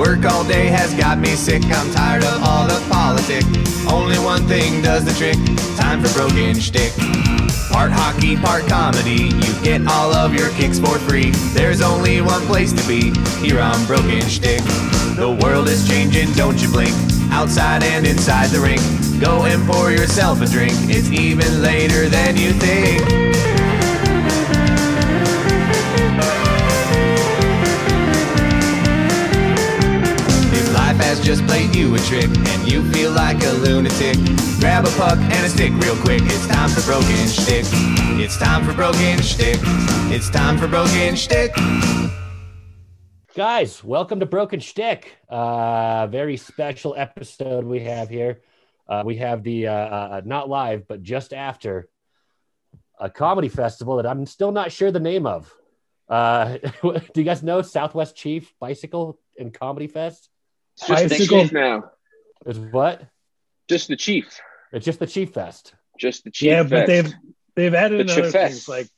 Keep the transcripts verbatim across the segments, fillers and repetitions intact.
Work all day has got me sick. I'm tired of all the politics. Only one thing does the trick. Time for Broken Shtick. Part hockey, part comedy. You get all of your kicks for free. There's only one place to be. Here on Broken Shtick. The world is changing, don't you blink. Outside and inside the rink. Go and pour yourself a drink. It's even later than you think. Has just played you a trick and you feel like a lunatic. Grab a puck and a stick real quick. It's time for Broken Shtick. It's time for Broken Shtick. It's time for Broken Shtick. Guys, welcome to Broken Shtick. Uh, very special episode we have here. Uh, we have the uh, uh, not live, but just after a comedy festival that I'm still not sure the name of. Uh, do you guys know Southwest Chief Bicycle and Comedy Fest? It's just bicycle. The Chief now. It's what? Just the Chief. It's just the Chief Fest. Just the Chief yeah, Fest. Yeah, but they've they've added the other things like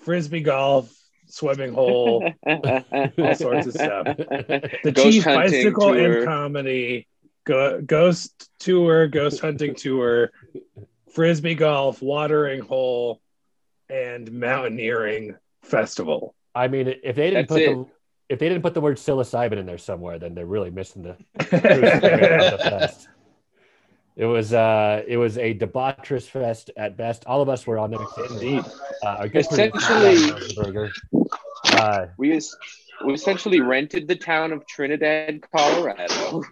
frisbee golf, swimming hole, all sorts of stuff. The ghost Chief Bicycle tour. And Comedy, go, ghost tour, ghost hunting tour, frisbee golf, watering hole, and mountaineering festival. I mean, if they didn't That's put it. the If they didn't put the word psilocybin in there somewhere, then they're really missing the. the fest. It was uh, it was a debaucherous fest at best. All of us were on it. Indeed, uh, essentially, uh, we is, we essentially rented the town of Trinidad, Colorado,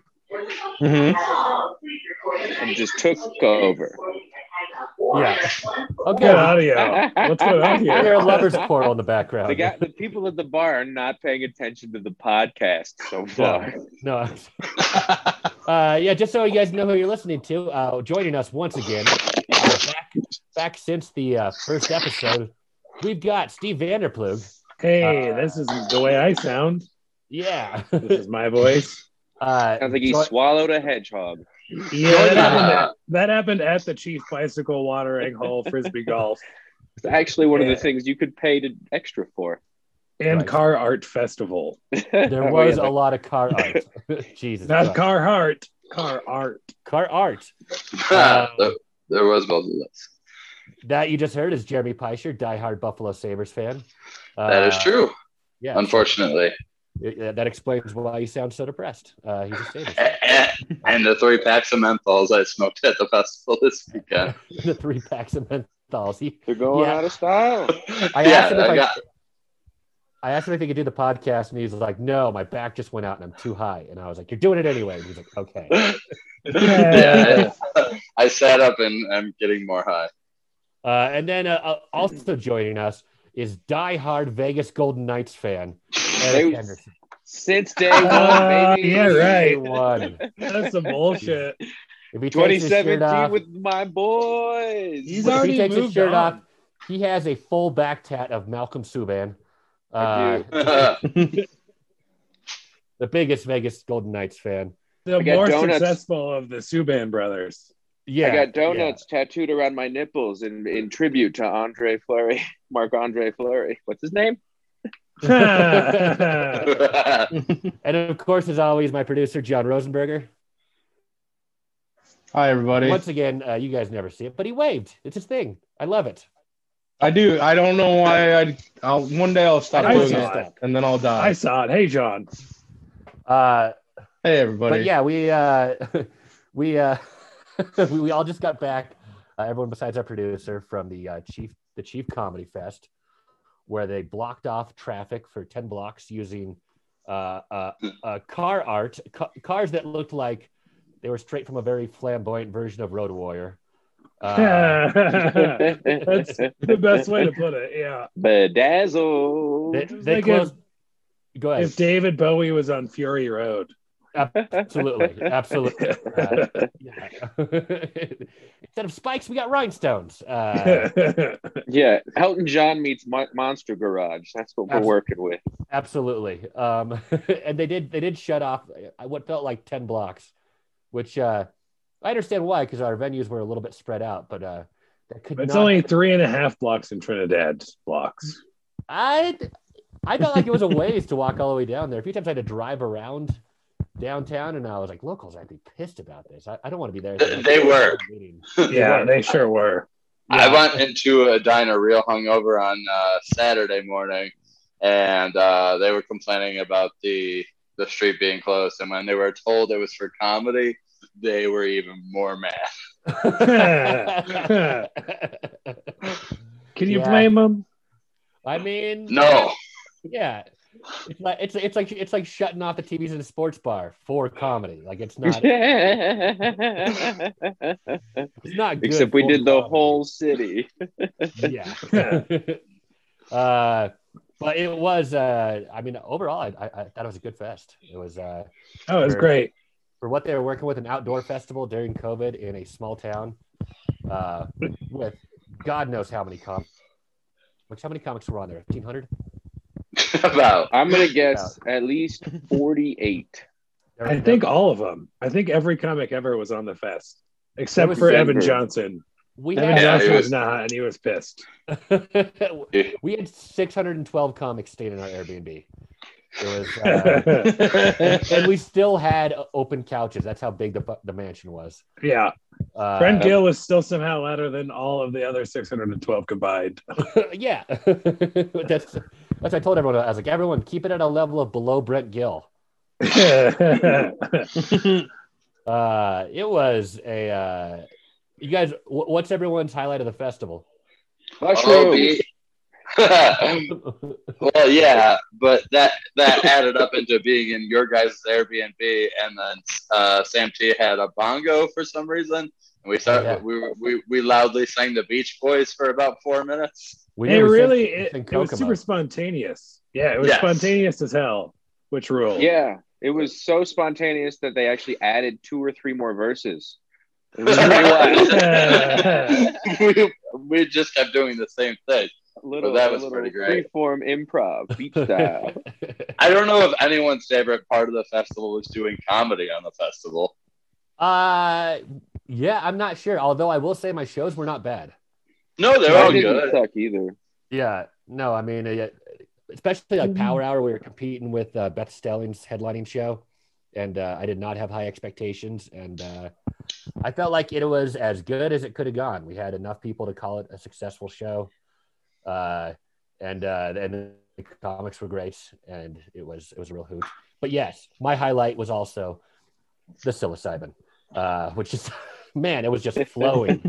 mm-hmm. and just took over. Yeah. Okay. Good audio. What's going on here? There are lovers quarrel in the background. They got, the people at the bar are not paying attention to the podcast so far. No. no. uh, yeah, just so you guys know who you're listening to, uh, joining us once again, uh, back, back since the uh, first episode, we've got Steve Vanderplug. Hey, uh, this is the way I sound. Yeah. This is my voice. Uh, Sounds like he so- swallowed a hedgehog. Yeah, that, yeah. Happened at, that happened at the Chief Bicycle, watering hole, frisbee golf. It's actually one yeah. of the things you could pay to extra for. And right. Car Art Festival. There was oh, yeah. a lot of car art. Jesus. Not God. Car Art. Car Art. Car Art. Uh, there, there was both of those. That you just heard is Jeremy Peischer, diehard Buffalo Sabres fan. Uh, that is true. Yeah. Unfortunately. It, that explains why you sound so depressed. Uh, he's a and the three packs of menthols I smoked at the festival this weekend. The three packs of menthols. He, They're going yeah. out of style. I yeah, asked him if I, got... I asked him if he could do the podcast, and he was like, "No, my back just went out, and I'm too high." And I was like, "You're doing it anyway." And he's like, "Okay." yeah, I, I sat up, and I'm getting more high. Uh, and then uh, also joining us is diehard Vegas Golden Knights fan. They, since day one, uh, baby. Yeah, right. Day one. That's some bullshit. If he twenty seventeen off, with my boys. He's if already he takes moved his shirt on. Off, he has a full back tat of Malcolm Subban. Uh, the biggest Vegas Golden Knights fan. The more donuts. Successful of the Subban brothers. Yeah, I got donuts yeah. tattooed around my nipples in, in tribute to Andre Fleury, Marc Andre Fleury. What's his name? And of course, as always, my producer John Rosenberger. Hi, everybody. Once again, uh, you guys never see it, but he waved. It's his thing. I love it. I do. I don't know why. I I'll, one day I'll stop doing that, and then I'll die. I saw it. Hey, John. Uh, hey, everybody. But yeah, we uh, we uh, we all just got back. Uh, everyone besides our producer from the uh, chief the Chief Comedy Fest, where they blocked off traffic for ten blocks using uh, uh, uh, car art, ca- cars that looked like they were straight from a very flamboyant version of Road Warrior. Uh, That's the best way to put it, yeah. Bedazzled. They, they like closed... if, Go ahead. If David Bowie was on Fury Road. Absolutely, absolutely. Uh, yeah. Instead of spikes, we got rhinestones. Uh, yeah, Elton John meets Mo- Monster Garage. That's what we're working with. Absolutely. Um, and they did they did shut off what felt like ten blocks, which uh, I understand why, because our venues were a little bit spread out. But uh, that could it's not... only three and a half blocks in Trinidad blocks. I I felt like it was a ways to walk all the way down there. A few times I had to drive around. downtown, and I was like, locals I'd be pissed about this. I, I don't want to be there. They, they were. Yeah, they sure were. Yeah. I went into a diner real hungover on uh, Saturday morning, and uh, they were complaining about the the street being closed. And when they were told it was for comedy, they were even more mad. Can you yeah. blame them? I mean, no. Yeah, it's like it's it's like it's like shutting off the T Vs in a sports bar for comedy. Like it's not. It's not good. Except we did the comedy. Whole city. Yeah. uh, but it was. Uh, I mean, overall, I, I I thought it was a good fest. It was. Uh, oh, it was for, great. For what they were working with, an outdoor festival during COVID in a small town, uh, with God knows how many comics. Which how many comics were on there? fifteen hundred About. I'm gonna guess About. at least forty-eight I think all of them. I think every comic ever was on the fest, except for Evan Denver. Johnson. We Evan had, Johnson yeah, was, was not, and he was pissed. We had six hundred twelve comics stayed in our Airbnb. It was, uh, and we still had open couches. That's how big the the mansion was. Yeah, uh, Brent Gill was still somehow louder than all of the other six hundred twelve combined. Yeah, that's that's what I told everyone. I was like, everyone, keep it at a level of below Brent Gill. uh, it was a. Uh, you guys, w- what's everyone's highlight of the festival? Mushrooms. Well, yeah, but that that added up into being in your guys' Airbnb, and then uh, Sam T had a bongo for some reason, and we started, yeah. we, we we loudly sang the Beach Boys for about four minutes. We it really it, it was super spontaneous. Yeah, it was yes. spontaneous as hell, which ruled. Yeah, it was so spontaneous that they actually added two or three more verses. It was really wild. we, we just kept doing the same thing. Little, so that was little pretty great. Freeform improv, beach style. I don't know if anyone's favorite part of the festival was doing comedy on the festival. Uh, yeah, I'm not sure. Although I will say my shows were not bad. No, they're I all didn't good. Suck either. Yeah, no, I mean, uh, especially like Power Hour, we were competing with uh, Beth Stelling's headlining show, and uh, I did not have high expectations, and uh, I felt like it was as good as it could have gone. We had enough people to call it a successful show. Uh, and uh, and the comics were great, and it was it was a real hoot. But yes, my highlight was also the psilocybin, uh, which is man, it was just flowing.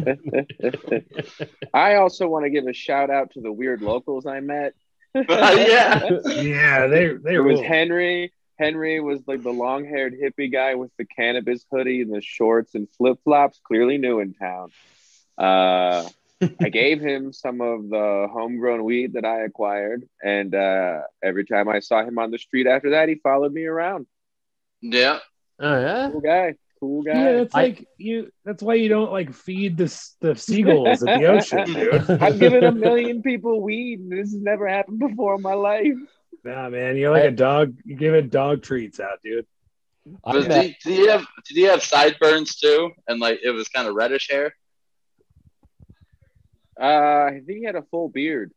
I also want to give a shout out to the weird locals I met. Uh, yeah, yeah, they they it was Henry. Henry was like the long-haired hippie guy with the cannabis hoodie and the shorts and flip-flops, clearly new in town. Uh, I gave him some of the homegrown weed that I acquired, and uh, every time I saw him on the street after that, he followed me around. Yeah, oh yeah, cool guy, cool guy. Yeah, that's I, like you. That's why you don't like feed the the seagulls at the ocean, dude. I've given a million people weed, and this has never happened before in my life. Nah, man, you're like I, a dog. You're giving dog treats out, dude. But did, did he have? Did he have sideburns too? And like it was kind of reddish hair. Uh, I think he had a full beard.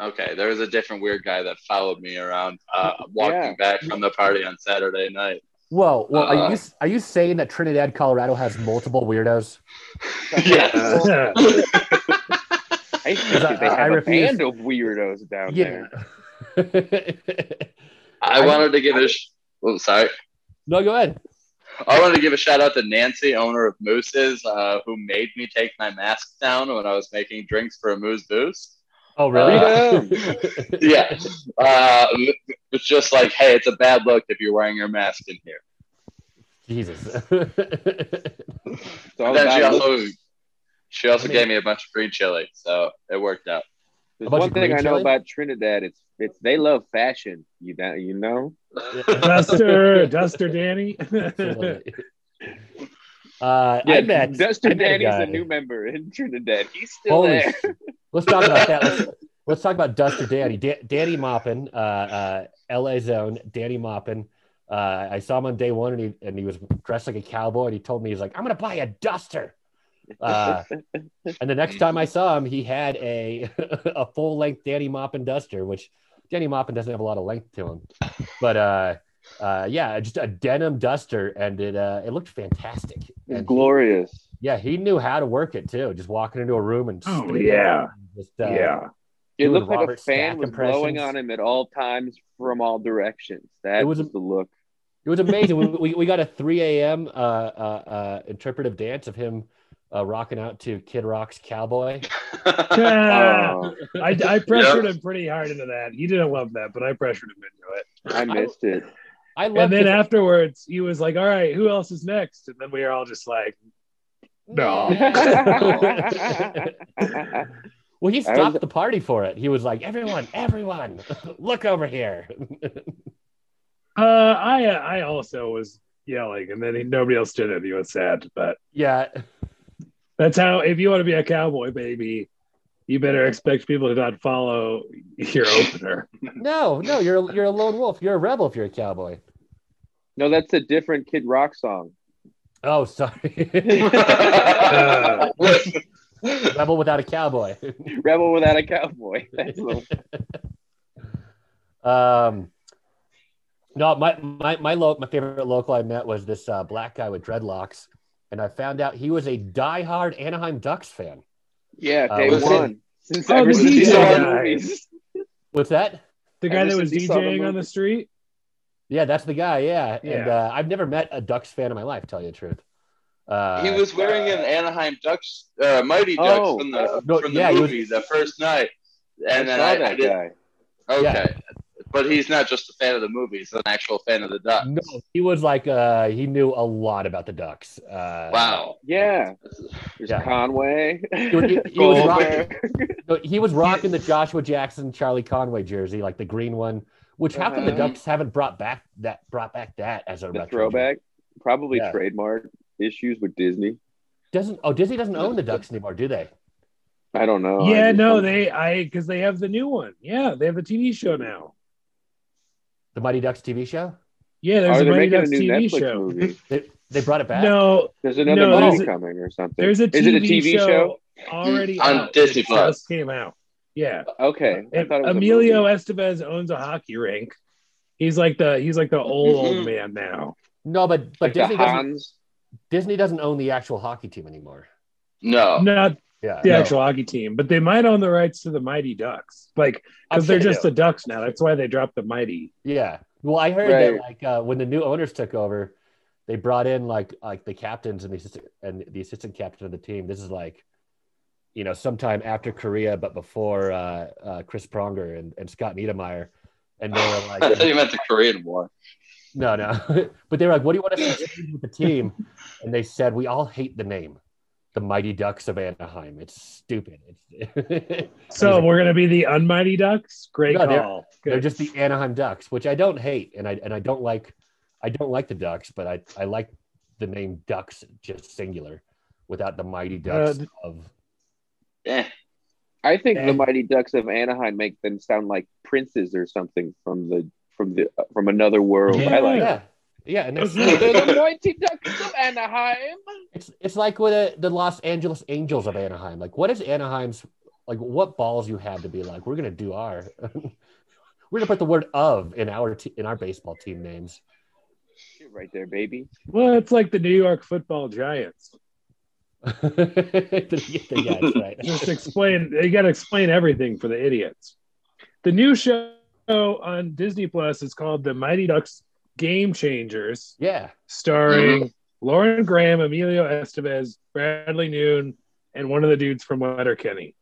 Okay, there was a different weird guy that followed me around uh, walking yeah. back from the party on Saturday night. Whoa, well, uh, are you are you saying that Trinidad, Colorado has multiple weirdos? Yes. Uh, I think I, they have I a refuse. band of weirdos down yeah. there. I, I wanted to give I, a... Sh- oh, sorry. No, go ahead. I wanted to give a shout out to Nancy, owner of Moose's, uh, who made me take my mask down when I was making drinks for a Moose Boost. Oh, really? Uh, yeah. Uh, it's just like, hey, it's a bad look if you're wearing your mask in here. Jesus. And then she also, she also I mean, gave me a bunch of green chili, so it worked out. There's one thing I know chili? about Trinidad, it's it's they love fashion, you know, you know? Duster, Duster Danny. uh, yeah, met, Duster Danny's a, a new member in Trinidad. He's still Holy there. Shit. Let's talk about that. Let's, let's talk about Duster Danny. Da- Danny Maupin, uh, uh, L A Zone, Danny Maupin. Uh, I saw him on day one, and he and he was dressed like a cowboy, and he told me, he's like, I'm going to buy a Duster. Uh, and the next time I saw him, he had a a full-length Danny Maupin Duster, which Danny Maupin doesn't have a lot of length to him, but uh, uh, yeah, just a denim duster, and it uh, it looked fantastic. It's glorious. He, yeah, he knew how to work it too. Just walking into a room and oh yeah, just, uh, yeah. It looked like Robert a fan was blowing on him at all times from all directions. That was the look. It was amazing. we, we we got a three a.m. Uh, uh, uh, interpretive dance of him uh, rocking out to Kid Rock's Cowboy. Yeah. Oh. I, I pressured yep. him pretty hard into that. He didn't love that, but I pressured him into it. I missed it. I, I And then it. afterwards, he was like, all right, who else is next? And then we were all just like, no. Well, he stopped was... the party for it. He was like, everyone, everyone, look over here. uh, I uh, I also was yelling, and then he, nobody else did it. He was sad, but yeah, that's how, if you want to be a cowboy, baby, you better expect people to not follow your opener. No, no, you're, you're a lone wolf. You're a rebel if you're a cowboy. No, that's a different Kid Rock song. Oh, sorry. uh, Rebel without a cowboy. Rebel without a cowboy. That's a little... Um, no, my my my, lo- my favorite local I met was this uh, black guy with dreadlocks, and I found out he was a diehard Anaheim Ducks fan. Yeah, day uh, one. Since oh, the D J. What's that? The guy that was DJing on the street. Yeah, that's the guy. Yeah, yeah. And uh, I've never met a Ducks fan in my life. Tell you the truth. Uh, he was wearing an Anaheim Ducks, uh, Mighty Ducks oh, from the no, from the yeah, movie was, the first night, and I then I, that I did. Guy. Okay, yeah. But he's not just a fan of the movie; he's an actual fan of the Ducks. No, he was like uh, he knew a lot about the Ducks. Uh, wow! Yeah, there's yeah. Conway. He, he, he, was rocking, he was rocking the Joshua Jackson, Charlie Conway jersey, like the green one. Which uh-huh. how come the Ducks haven't brought back that brought back that as a retro throwback? Jersey? Probably yeah. trademark. Issues with Disney doesn't oh Disney doesn't own the Ducks anymore, do they? I don't know. Yeah, no, don't... they I because they have the new one. Yeah, they have a T V show now. The Mighty Ducks T V show. Yeah, there's oh, a Mighty Ducks a T V Netflix show. Movie. They, they brought it back. No, there's another no, movie there's a, coming or something. There's a T V, Is it a T V show, show already on out. Disney Plus. Just came out. Yeah. Okay. I it was Emilio Estevez owns a hockey rink. He's like the he's like the old mm-hmm. old man now. No, but but like Disney doesn't. Disney doesn't own the actual hockey team anymore. No. Not yeah, the no. actual hockey team, but they might own the rights to the Mighty Ducks. Like, because they're just the Ducks now. That's why they dropped the Mighty. Yeah. Well, I heard right. that like uh, when the new owners took over, they brought in like like the captains and the assistant and the assistant captain of the team. This is like, you know, sometime after Korea, but before uh, uh, Chris Pronger and, and Scott Niedermayer. And they were like I thought you meant the Korean War. No, no. But they were like, what do you want us to change with the team? And they said, we all hate the name, the Mighty Ducks of Anaheim. It's stupid. It's... so like, we're going to be the Unmighty Ducks? Great no, call. They're, they're just the Anaheim Ducks, which I don't hate. And I and I don't like I don't like the Ducks, but I, I like the name Ducks just singular without the Mighty Ducks uh, of... Eh. I think eh. the Mighty Ducks of Anaheim make them sound like princes or something from the... From the from another world, yeah. I like. Yeah, yeah. And it's, the Mighty Ducks of Anaheim. It's it's like with a, the Los Angeles Angels of Anaheim. Like, what is Anaheim's? Like, what balls you have to be like? We're gonna do our. We're gonna put the word "of" in our te- in our baseball team names. You're right there, baby. Well, it's like the New York Football Giants. the, the guys, right. Just explain. You gotta explain everything for the idiots. The new show. On Disney Plus, it's called The Mighty Ducks Game Changers. Yeah, starring mm-hmm. Lauren Graham, Emilio Estevez, Bradley Noone, and one of the dudes from Letterkenny.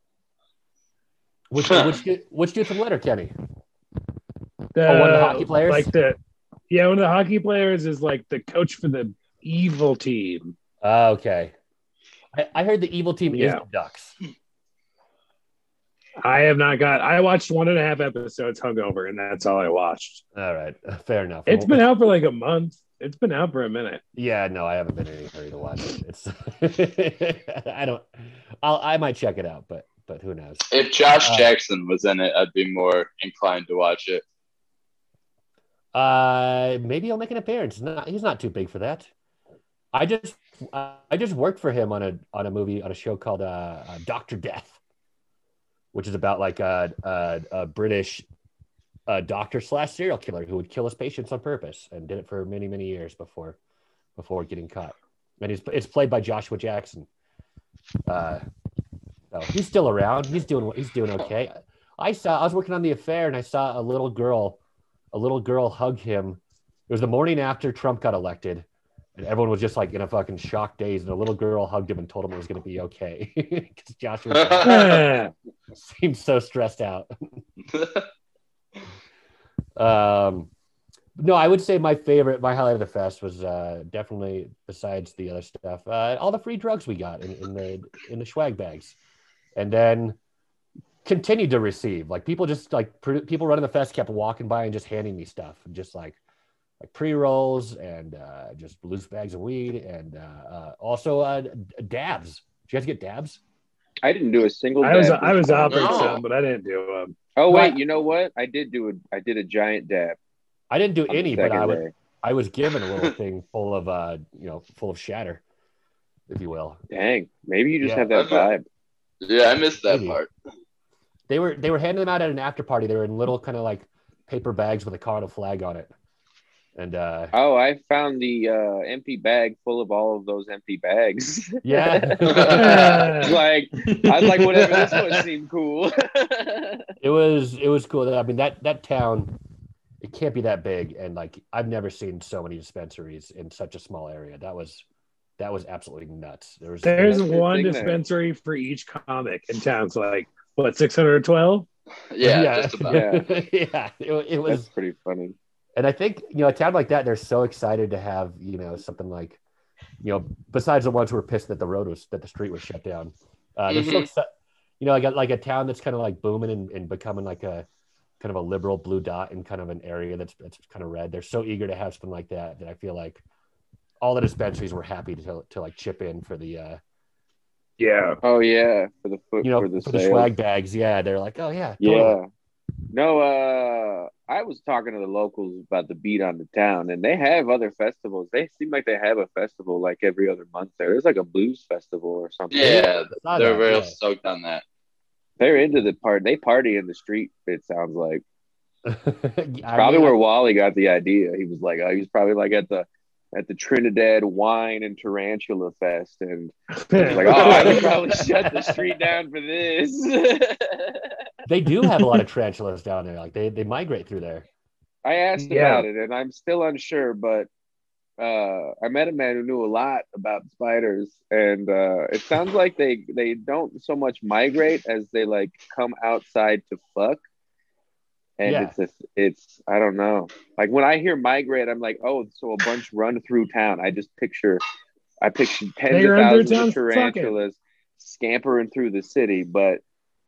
Which huh. which which dude from Letterkenny? The, oh, one of the hockey players. Like the yeah, one of the hockey players is like the coach for the evil team. Uh, okay, I, I heard the evil team yeah. is the Ducks. I have not got. I watched one and a half episodes hungover, and that's all I watched. All right, fair enough. It's been out for like a month. It's been out for a minute. Yeah, no, I haven't been in any hurry to watch it. It's. I don't. I'll. I might check it out, but but who knows? If Josh uh, Jackson was in it, I'd be more inclined to watch it. Uh, maybe he'll make an appearance. Not. He's not too big for that. I just. Uh, I just worked for him on a on a movie on a show called uh, uh, Doctor Death. Which is about like a, a, a British a doctor slash serial killer who would kill his patients on purpose and did it for many, many years before before getting caught. And it's, it's played by Joshua Jackson. Uh, so he's still around. He's doing he's doing okay. I saw I was working on The Affair and I saw a little girl, a little girl hug him. It was the morning after Trump got elected, and everyone was just like in a fucking shock daze. And a little girl hugged him and told him it was going to be okay because Joshua seemed so stressed out. um, no, I would say my favorite, my highlight of the fest was uh, definitely besides the other stuff, uh, all the free drugs we got in, in the in the swag bags, and then continued to receive. Like people just like pr- people running the fest kept walking by and just handing me stuff, and just like. Like pre-rolls and uh, just loose bags of weed and uh, uh, also uh, dabs. Did you guys get dabs? I didn't do a single dab. I was, I was offering no. some, but I didn't do them. Oh, wait, but, you know what? I did do a, I did a giant dab. I didn't do any, but I was, I was given a little thing full of, uh, you know, full of shatter, if you will. Dang, maybe you just yeah. have that vibe. Yeah, I missed that maybe. part. They were, they were handing them out at an after party. They were in little kind of like paper bags with a Colorado flag on it. And uh, oh, I found the uh, empty bag full of all of those empty bags. Yeah, like I was like, whatever. This one seemed cool. It was, it was cool. I mean, that that town, it can't be that big, and like I've never seen so many dispensaries in such a small area. That was, that was absolutely nuts. There was there's one dispensary there. For each comic in town. So like what, six hundred twelve? Yeah, yeah, just about. yeah. yeah it, it was That's pretty funny. And I think, you know, a town like that, they're so excited to have, you know, something like, you know, besides the ones who were pissed that the road was, that the street was shut down. Uh, mm-hmm. They're so, you know, I got like a town that's kind of like booming and, and becoming like a kind of a liberal blue dot in kind of an area that's, that's kind of red. They're so eager to have something like that, that I feel like all the dispensaries were happy to, to like chip in for the, uh, yeah. Oh yeah. For the, foot, you know, for the, for the swag bags. Yeah. They're like, oh yeah. Yeah. Totally. No, uh, I was talking to the locals about the beat on the town, and they have other festivals. They seem like they have a festival like every other month there. It's like a blues festival or something. Yeah, they're that, real yeah. stoked on that. They're into the part. They party in the street, it sounds like. Probably mean, where Wally got the idea. He was like, oh, he was probably like at the at the Trinidad Wine and Tarantula Fest, and like, oh, I would probably shut the street down for this. They do have a lot of tarantulas down there. Like they, they migrate through there. I asked yeah. about it, and I'm still unsure, but uh, I met a man who knew a lot about spiders, and uh, it sounds like they, they don't so much migrate as they like come outside to fuck. And yeah. it's, a, it's, I don't know. Like when I hear migrate, I'm like, oh, so a bunch run through town. I just picture, I picture tens they of thousands of tarantulas scampering through the city, but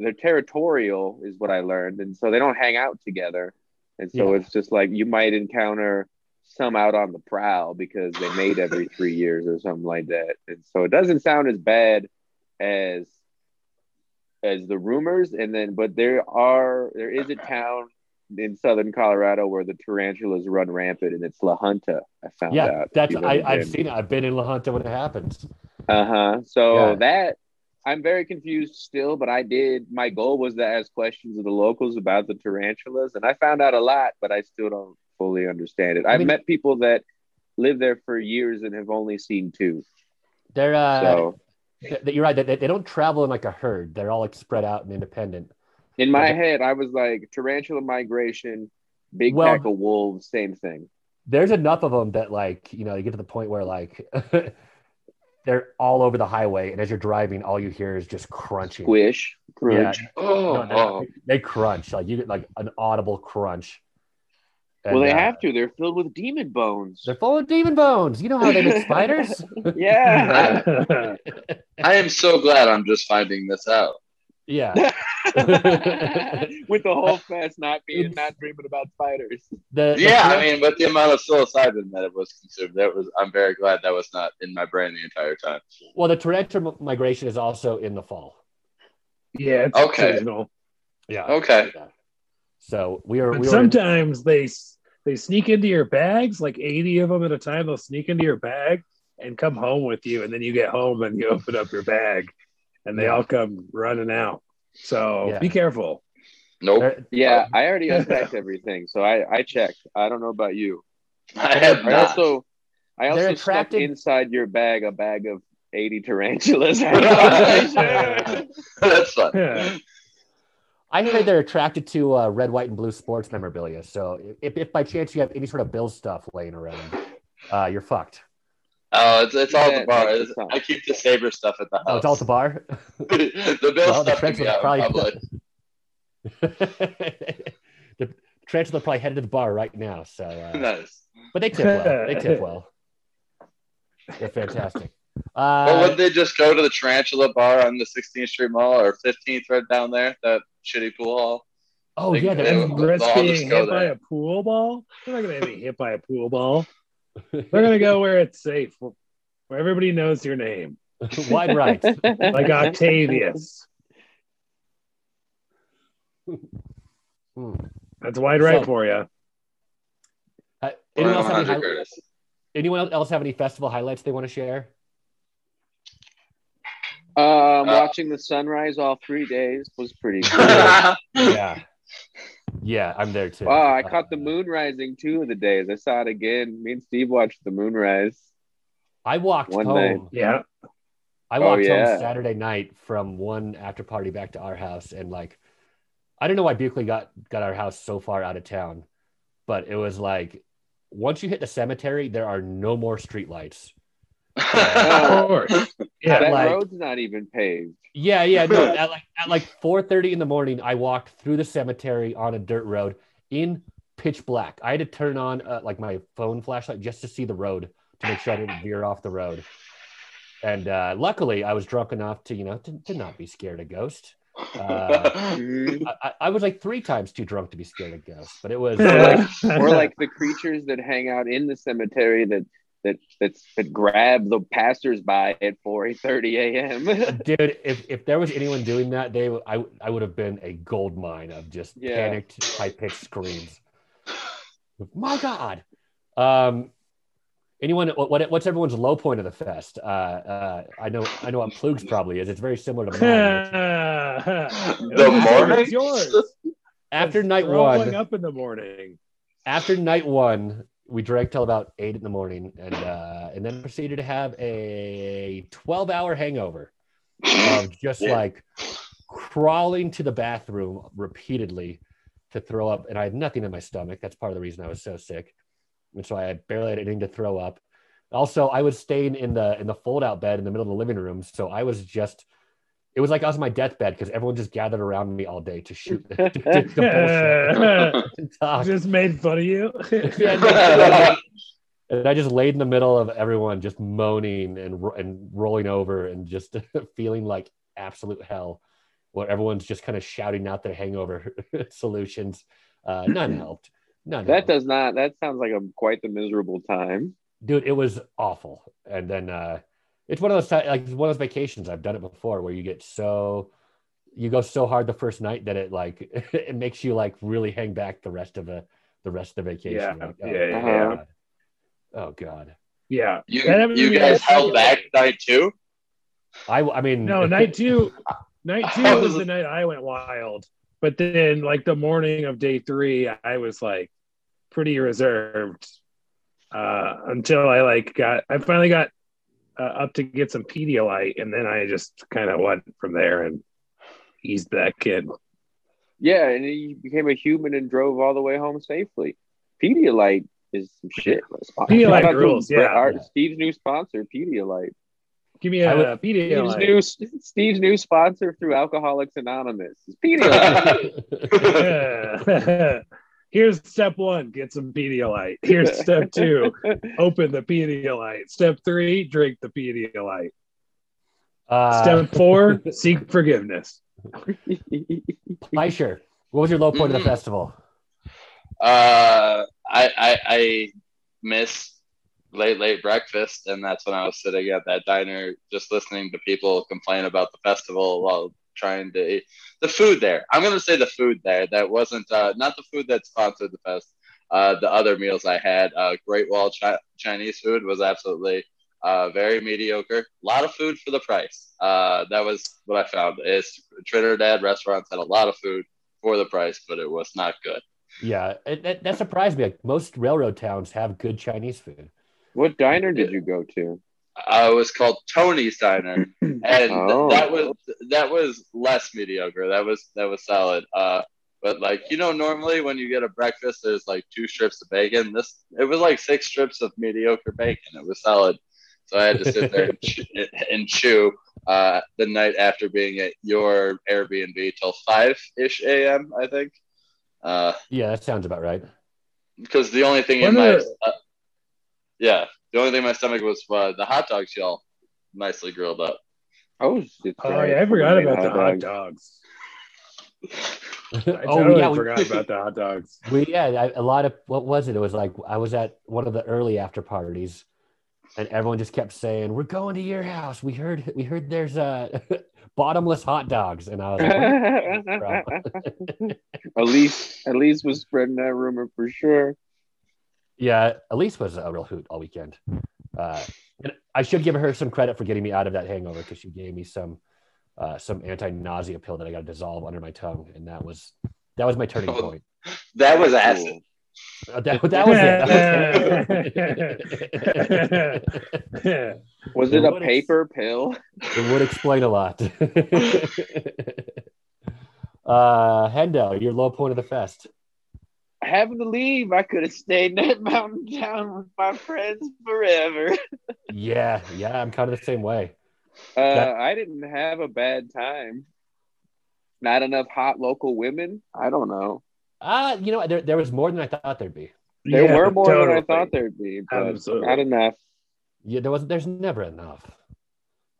they're territorial is what I learned. And so they don't hang out together. And so yeah. it's just like, you might encounter some out on the prowl because they mate every three years or something like that. And so it doesn't sound as bad as, as the rumors. And then, but there are, there is a town in Southern Colorado where the tarantulas run rampant, and it's La Junta. I found yeah, out. Yeah, that's, I, I've seen it. I've been in La Junta when it happens. Uh-huh. So yeah. that, I'm very confused still, but I did. My goal was to ask questions of the locals about the tarantulas, and I found out a lot, but I still don't fully understand it. I I've mean, met people that live there for years and have only seen two. They're, uh, so, th- you're right. They, they don't travel in like a herd. They're all like spread out and independent. In my head, I was like tarantula migration, big well, pack of wolves, same thing. There's enough of them that like, you know, you get to the point where like... They're all over the highway, and as you're driving, all you hear is just crunching. Squish, crunch. Yeah. Oh, no, oh, they crunch like you get like an audible crunch. And, well, they uh, have to. They're filled with demon bones. They're full of demon bones. You know how they make spiders? Yeah. I, I am so glad I'm just finding this out. Yeah. With the whole fest not being not dreaming about spiders. The, the yeah, fest- I mean, but the amount of psilocybin that it was consumed, that was I'm very glad that was not in my brain the entire time. Well, the tarantula migration is also in the fall. Yeah, it's okay. Seasonal. Yeah. Okay. Yeah. So we are. We sometimes in- they they sneak into your bags, like eighty of them at a time. They'll sneak into your bag and come home with you, and then you get home and you open up your bag. And they all come running out. So yeah. be careful. Nope. There, yeah, I already unpacked everything, so I, I checked. I don't know about you. I have I not. Also, I also stuck attracted... inside your bag a bag of eighty tarantulas. That's fun. Yeah. I heard they're attracted to uh, red, white, and blue sports memorabilia. So if, if by chance you have any sort of Bills stuff laying around, uh, you're fucked. Oh, it's it's yeah, all at the bar. It's, I keep the Sabres stuff at the house. Oh, it's all at the bar? The Bills well, stuff the can be out probably... in public. The tarantula probably headed to the bar right now. So uh, nice. But they tip well. They tip well. They're fantastic. Uh, well, would they just go to the tarantula bar on the sixteenth Street Mall or fifteenth right down there? That shitty pool hall. Oh yeah, they're risking being hit by a pool ball. They're not going to be hit by a pool ball. They're going to go where it's safe, where everybody knows your name. Wide right, like Octavius. That's wide right so, for you. Uh, anyone, else have any hi- anyone else have any festival highlights they want to share? Um, uh, watching the sunrise all three days was pretty cool. Yeah. Yeah, I'm there too. Wow, I uh, caught the moon rising two of the days. I saw it again. Me and Steve watched the moon rise. I walked home. Night. Yeah. I walked oh, yeah. home Saturday night from one after party back to our house, and like I don't know why Buckley got, got our house so far out of town, but it was like, once you hit the cemetery, there are no more streetlights. Of course. Yeah, that like, road's not even paved. Yeah, yeah. No, at like at like four thirty in the morning, I walked through the cemetery on a dirt road in pitch black. I had to turn on uh, like my phone flashlight just to see the road, to make sure I didn't veer off the road. And uh, luckily, I was drunk enough to, you know, to, to not be scared of ghosts. Uh, I, I was like three times too drunk to be scared of ghosts, but it was like, or like the creatures that hang out in the cemetery that that that's, that grab the passersby at four thirty a.m. Dude, if if there was anyone doing that, they I I would have been a gold mine of just yeah. panicked, high pitched screams. My God. Um, anyone? What what's everyone's low point of the fest? Uh, uh, I know I know what Plug's probably is. It's very similar to mine. The morning. Yours. After night one. Up in the morning. After night one, we drank till about eight in the morning, and uh, and then proceeded to have a twelve-hour hangover of just yeah. like crawling to the bathroom repeatedly to throw up, and I had nothing in my stomach. That's part of the reason I was so sick. And so I barely had anything to throw up. Also, I was staying in the in the fold-out bed in the middle of the living room. So I was just, it was like I was on my deathbed because everyone just gathered around me all day to shoot. To, to, to bullshit. Just made fun of you. And I just laid in the middle of everyone just moaning and and rolling over and just feeling like absolute hell, where everyone's just kind of shouting out their hangover solutions. Uh, none helped. No, no. That does not. That sounds like a quite the miserable time, dude. It was awful, and then uh, it's one of those like one of those vacations. I've done it before, where you get so you go so hard the first night that it like it makes you like really hang back the rest of the the rest of the vacation. Yeah, like, oh, yeah, yeah. God. Oh God. Yeah, you, you guys held back night two. I I mean no night two. Night two was, was the night I went wild. But then, like, the morning of day three, I was, like, pretty reserved uh, until I, like, got – I finally got uh, up to get some Pedialyte, and then I just kind of went from there and eased back in. Yeah, and he became a human and drove all the way home safely. Pedialyte is some shit. Pedialyte rules, yeah. Our, yeah. Steve's new sponsor, Pedialyte. Give me a uh, Pedialyte. Steve's new, Steve's new sponsor through Alcoholics Anonymous is Pedialyte. Here's step one, get some Pedialyte. Here's step two, open the Pedialyte. Step three, drink the Pedialyte. Uh, step four, seek forgiveness. Peischer, what was your low point mm-hmm. of the festival? Uh, I, I, I missed late, late breakfast, and that's when I was sitting at that diner just listening to people complain about the festival while trying to eat. The food there. I'm going to say the food there. That wasn't, uh, not the food that sponsored the fest. Uh, the other meals I had, uh, Great Wall Chi- Chinese food was absolutely uh, very mediocre. A lot of food for the price. Uh, that was what I found. Is Trinidad restaurants had a lot of food for the price, but it was not good. Yeah, it, that, that surprised me. Like, most railroad towns have good Chinese food. What diner did you go to? Uh, it was called Tony's Diner, and oh. th- that was that was less mediocre. That was that was solid. Uh, but like you know, normally when you get a breakfast, there's like two strips of bacon. This it was like six strips of mediocre bacon. It was solid. So I had to sit there and chew, and chew uh, the night after being at your Airbnb till five-ish a.m., I think. Uh, yeah, that sounds about right. Because the only thing when in my... Uh, yeah, the only thing in my stomach was uh, the hot dogs y'all nicely grilled up. Oh, oh yeah, I forgot about hot the hot dogs. dogs. I oh, totally yeah, forgot we, about the hot dogs. We, yeah, I, a lot of... What was it? It was like I was at one of the early after parties. And everyone just kept saying, "We're going to your house. We heard, we heard there's uh, bottomless hot dogs." And I was like, "Elise, Elise was spreading that rumor for sure." Yeah, Elise was a real hoot all weekend. Uh, and I should give her some credit for getting me out of that hangover because she gave me some uh, some anti-nausea pill that I got to dissolve under my tongue, and that was that was my turning oh, point. That was acid. Cool. Oh, that, that was it. That was, it. was it, it a paper ex- pill? It would explain a lot. uh, Hendo, your low point of the fest. Having to leave, I could have stayed in that mountain town with my friends forever. yeah, yeah, I'm kind of the same way. Uh, that- I didn't have a bad time. Not enough hot local women? I don't know. Ah, uh, you know, there there was more than I thought there'd be. There yeah, were more totally. than I thought there'd be, but Absolutely. not enough. Yeah, there was. There's never enough.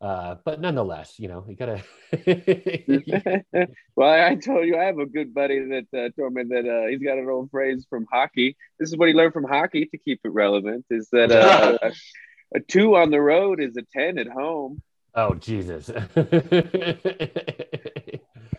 Uh, but nonetheless, you know, you gotta. Well, I told you, I have a good buddy that uh, told me that uh, he's got an old phrase from hockey. This is what he learned from hockey to keep it relevant: is that uh, a, a two on the road is a ten at home. Oh Jesus!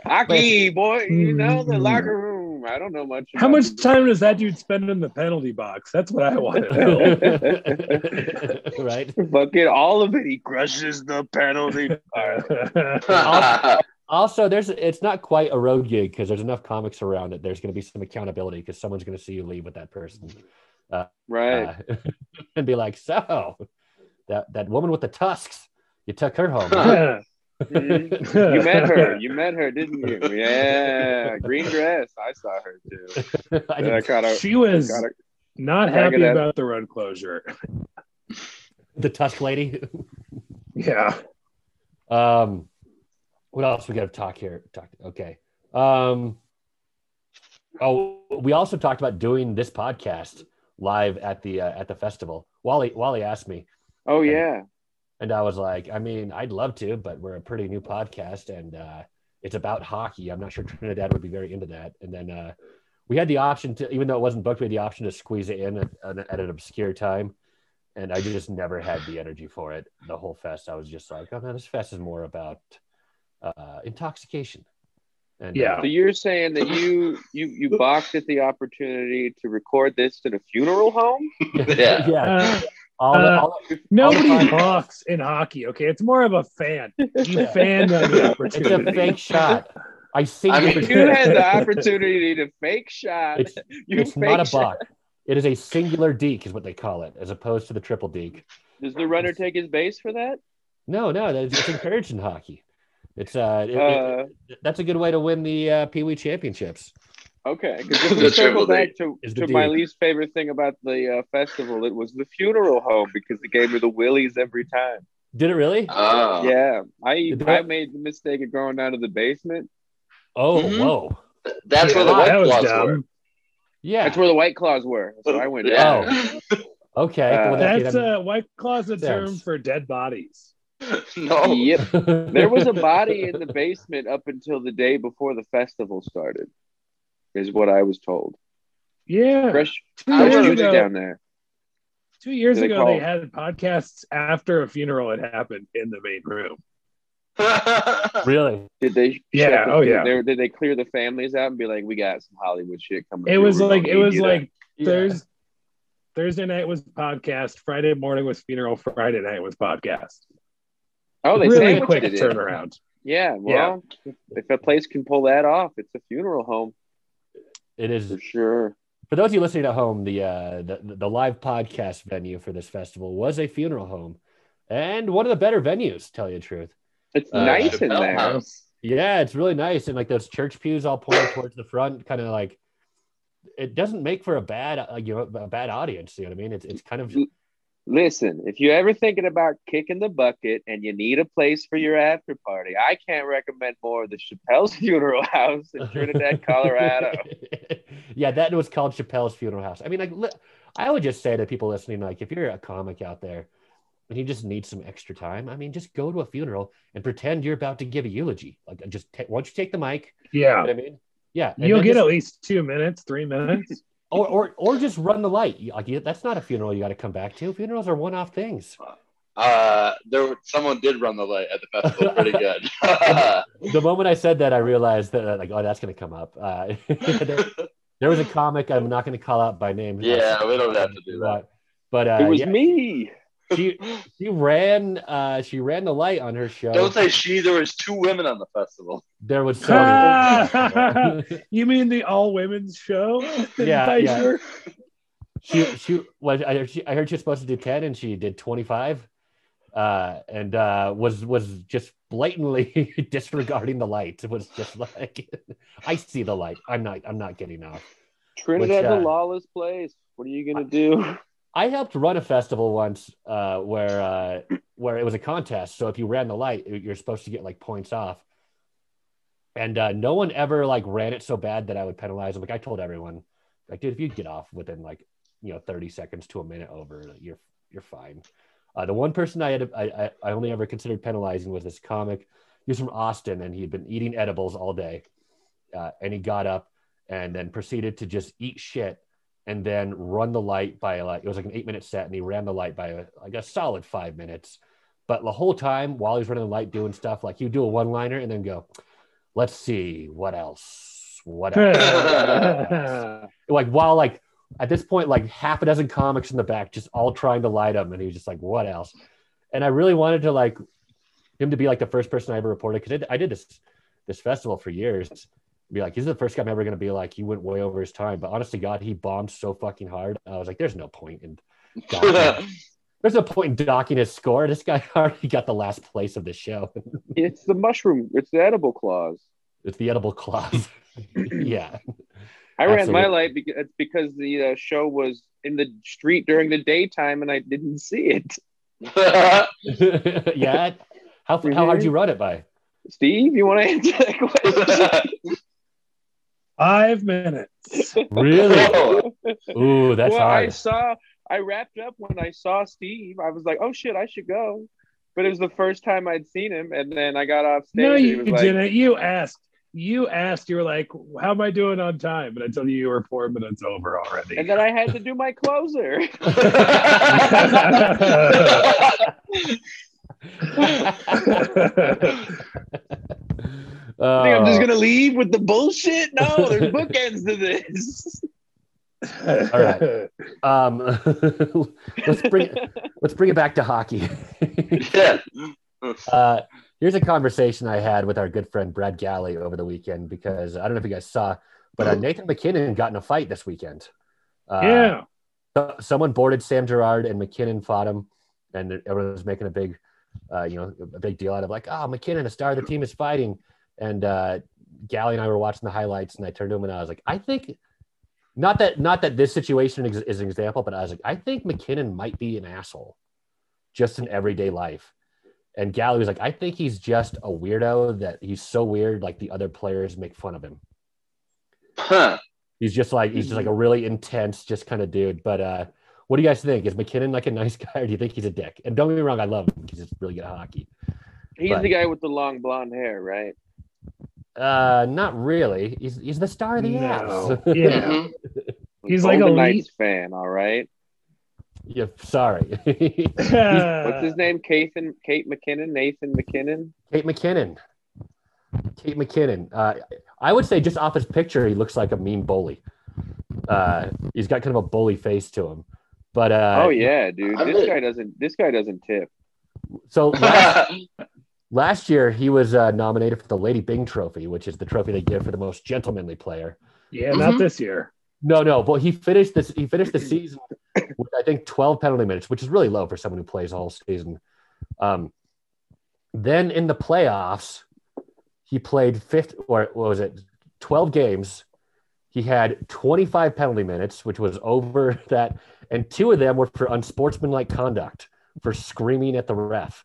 Hockey boy, you know the locker room. I don't know much. How much time does that dude spend in the penalty box? That's what I want to know. Right? Fucking all of it. He crushes the penalty box. also, also, there's it's not quite a road gig because there's enough comics around that there's going to be some accountability because someone's going to see you leave with that person. Uh, right. Uh, and be like, so, that, that woman with the tusks, you took her home. Right? Mm-hmm. You met her. You met her, didn't you? Yeah, green dress. I saw her too. I I caught a, she was caught a, not happy about out. the road closure. The tusk lady. Yeah. Um, what else we got to talk here? Talk. Okay. Um. Oh, we also talked about doing this podcast live at the uh, at the festival. Wally Wally asked me. Oh yeah. And, And I was like, I mean, I'd love to, but we're a pretty new podcast and uh, it's about hockey. I'm not sure Trinidad would be very into that. And then uh, we had the option to, even though it wasn't booked, we had the option to squeeze it in at, at an obscure time. And I just never had the energy for it. The whole fest, I was just like, oh no, this fest is more about uh, intoxication. And, yeah. Uh, so you're saying that you you you balked at the opportunity to record this at a funeral home? yeah. yeah. Uh, All the, all the, uh, nobody talks in hockey, okay? It's more of a fan. You fan on the opportunity. It's a fake shot. I see. I mean, you had the opportunity to fake shot. It's, you it's fake not a buck. It is a singular deke, is what they call it, as opposed to the triple deke. Does the runner take his base for that? No, no. It's encouraged in hockey. It's uh, it, uh it, that's a good way to win the uh, Pee Wee championships. Okay, because if we circle back to, to my least favorite thing about the uh, festival, it was the funeral home because it gave me the willies every time. Did it really? Oh. Yeah. I I made the mistake of going down to the basement. Oh, mm-hmm. whoa. That's yeah, where the White Claws dumb. were. Yeah. That's where the White Claws were. So I went down. Oh. Okay. Uh, well, that that's uh, White Claws a term for dead bodies. No. Yep. There was a body in the basement up until the day before the festival started. Is what I was told. Yeah. Fresh, fresh music down there. Two years they ago, call? they had podcasts after a funeral had happened in the main room. Really? Did they? Yeah. Oh, yeah. They, did they clear the families out and be like, "We got some Hollywood shit coming"? It was like it was like Thursday, Thursday night was podcast, Friday morning was funeral, Friday night was podcast. Oh, they really quick turnaround. Yeah, well, yeah. If, if a place can pull that off, it's a funeral home. It is. For sure. For those of you listening at home, the, uh, the the live podcast venue for this festival was a funeral home, and one of the better venues, to tell you the truth. It's uh, nice Chappelle in there. House. Yeah, it's really nice, and like those church pews all pointed towards the front, kind of like it doesn't make for a bad, uh, you know, a bad audience. You know what I mean? It's it's kind of. Listen, if you're ever thinking about kicking the bucket and you need a place for your after party, I can't recommend more of the Chappelle's Funeral House in Trinidad, Colorado. Yeah, that was called Chappelle's Funeral House. I mean, like, I would just say to people listening, like, if you're a comic out there and you just need some extra time, I mean, just go to a funeral and pretend you're about to give a eulogy. Like, just t- once you take the mic, yeah, you know what I mean, yeah, and you'll get just at least two minutes, three minutes. Or, or or just run the light. Like, that's not a funeral you got to come back to. Funerals are one-off things. Uh, there, someone did run the light at the festival pretty good. The moment I said that, I realized that, like, oh, that's going to come up. Uh, there, there was a comic I'm not going to call out by name. Yeah, we don't have to do that. But uh, it was yeah, me. she she ran uh, she ran the light on her show. Don't say she. There was two women on the festival. There was so many. You mean the all women's show? Yeah, yeah. She she was. I heard she, I heard she was supposed to do ten, and she did twenty-five, uh, and uh, was was just blatantly disregarding the light. It was just like, I see the light. I'm not. I'm not getting off. Trinidad, the uh, lawless place. What are you gonna I, do? I helped run a festival once uh, where uh, where it was a contest. So if you ran the light, you're supposed to get like points off. And uh, no one ever like ran it so bad that I would penalize them. Like, I told everyone, like, dude, if you get off within like, you know, thirty seconds to a minute over, you're you're fine. Uh, the one person I had I, I only ever considered penalizing was this comic. He was from Austin, and he'd been eating edibles all day, uh, and he got up and then proceeded to just eat shit. And then run the light by, like, it was like an eight minute set, and he ran the light by like a solid five minutes. But the whole time while he's running the light, doing stuff like, you do a one liner and then go, let's see what else, what else. What else? Like, while, like, at this point, like half a dozen comics in the back, just all trying to light him, and he was just like, what else? And I really wanted to, like, him to be like the first person I ever reported, because I did this this festival for years. Be like, he's the first guy I'm ever going to be like, he went way over his time. But honest to God, he bombed so fucking hard. I was like, there's no point in docking. There's no point in docking his score. This guy already got the last place of the show. It's the mushroom. It's the edible clause. It's the edible clause. Yeah. I ran Absolutely. my light because, because the uh, show was in the street during the daytime, and I didn't see it. Yeah. How, mm-hmm. how hard did you run it by? Steve, you want to answer that question? Five minutes. Really? Ooh, that's well, hard. I saw. I wrapped up when I saw Steve. I was like, "Oh shit, I should go," but it was the first time I'd seen him, and then I got off stage. No, you was didn't. Like, you asked. You asked. You were like, "How am I doing on time?" And I told you you were four minutes over already. And then I had to do my closer. I think I'm just gonna leave with the bullshit. No, there's bookends to this. All right, um, let's bring let's bring it back to hockey. Yeah. Uh, here's a conversation I had with our good friend Brad Galley over the weekend, because I don't know if you guys saw, but uh, Nathan McKinnon got in a fight this weekend. Uh, yeah, so, someone boarded Sam Gerrard, and McKinnon fought him, and everyone was making a big, uh, you know, a big deal out of like, oh, McKinnon, a star of the team, is fighting. And uh, Gally and I were watching the highlights, and I turned to him and I was like, I think, not that not that this situation ex- is an example, but I was like, I think McKinnon might be an asshole just in everyday life. And Gally was like, I think he's just a weirdo, that he's so weird, like the other players make fun of him. Huh. He's just like, he's just like a really intense, just kind of dude. But uh, what do you guys think? Is McKinnon like a nice guy, or do you think he's a dick? And don't get me wrong, I love him because he's really good at hockey. He's but, the guy with the long blonde hair, right? Uh, not really. He's he's the star of the no. Abs. Yeah, he's like a Knights fan. All right. Yeah. Sorry. What's his name? Kate Kate McKinnon. Nathan McKinnon. Kate McKinnon. Kate McKinnon. Uh, I would say just off his picture, he looks like a mean bully. Uh, he's got kind of a bully face to him. But uh, oh yeah, dude, this guy doesn't. This guy doesn't tip. So last, Last year, he was uh, nominated for the Lady Byng Trophy, which is the trophy they give for the most gentlemanly player. Yeah, mm-hmm. Not this year. No, no. Well, he finished this. He finished the season with, I think, twelve penalty minutes, which is really low for someone who plays all season. Um, then in the playoffs, he played fifty, or what was it, twelve games. He had twenty-five penalty minutes, which was over that, and two of them were for unsportsmanlike conduct, for screaming at the ref.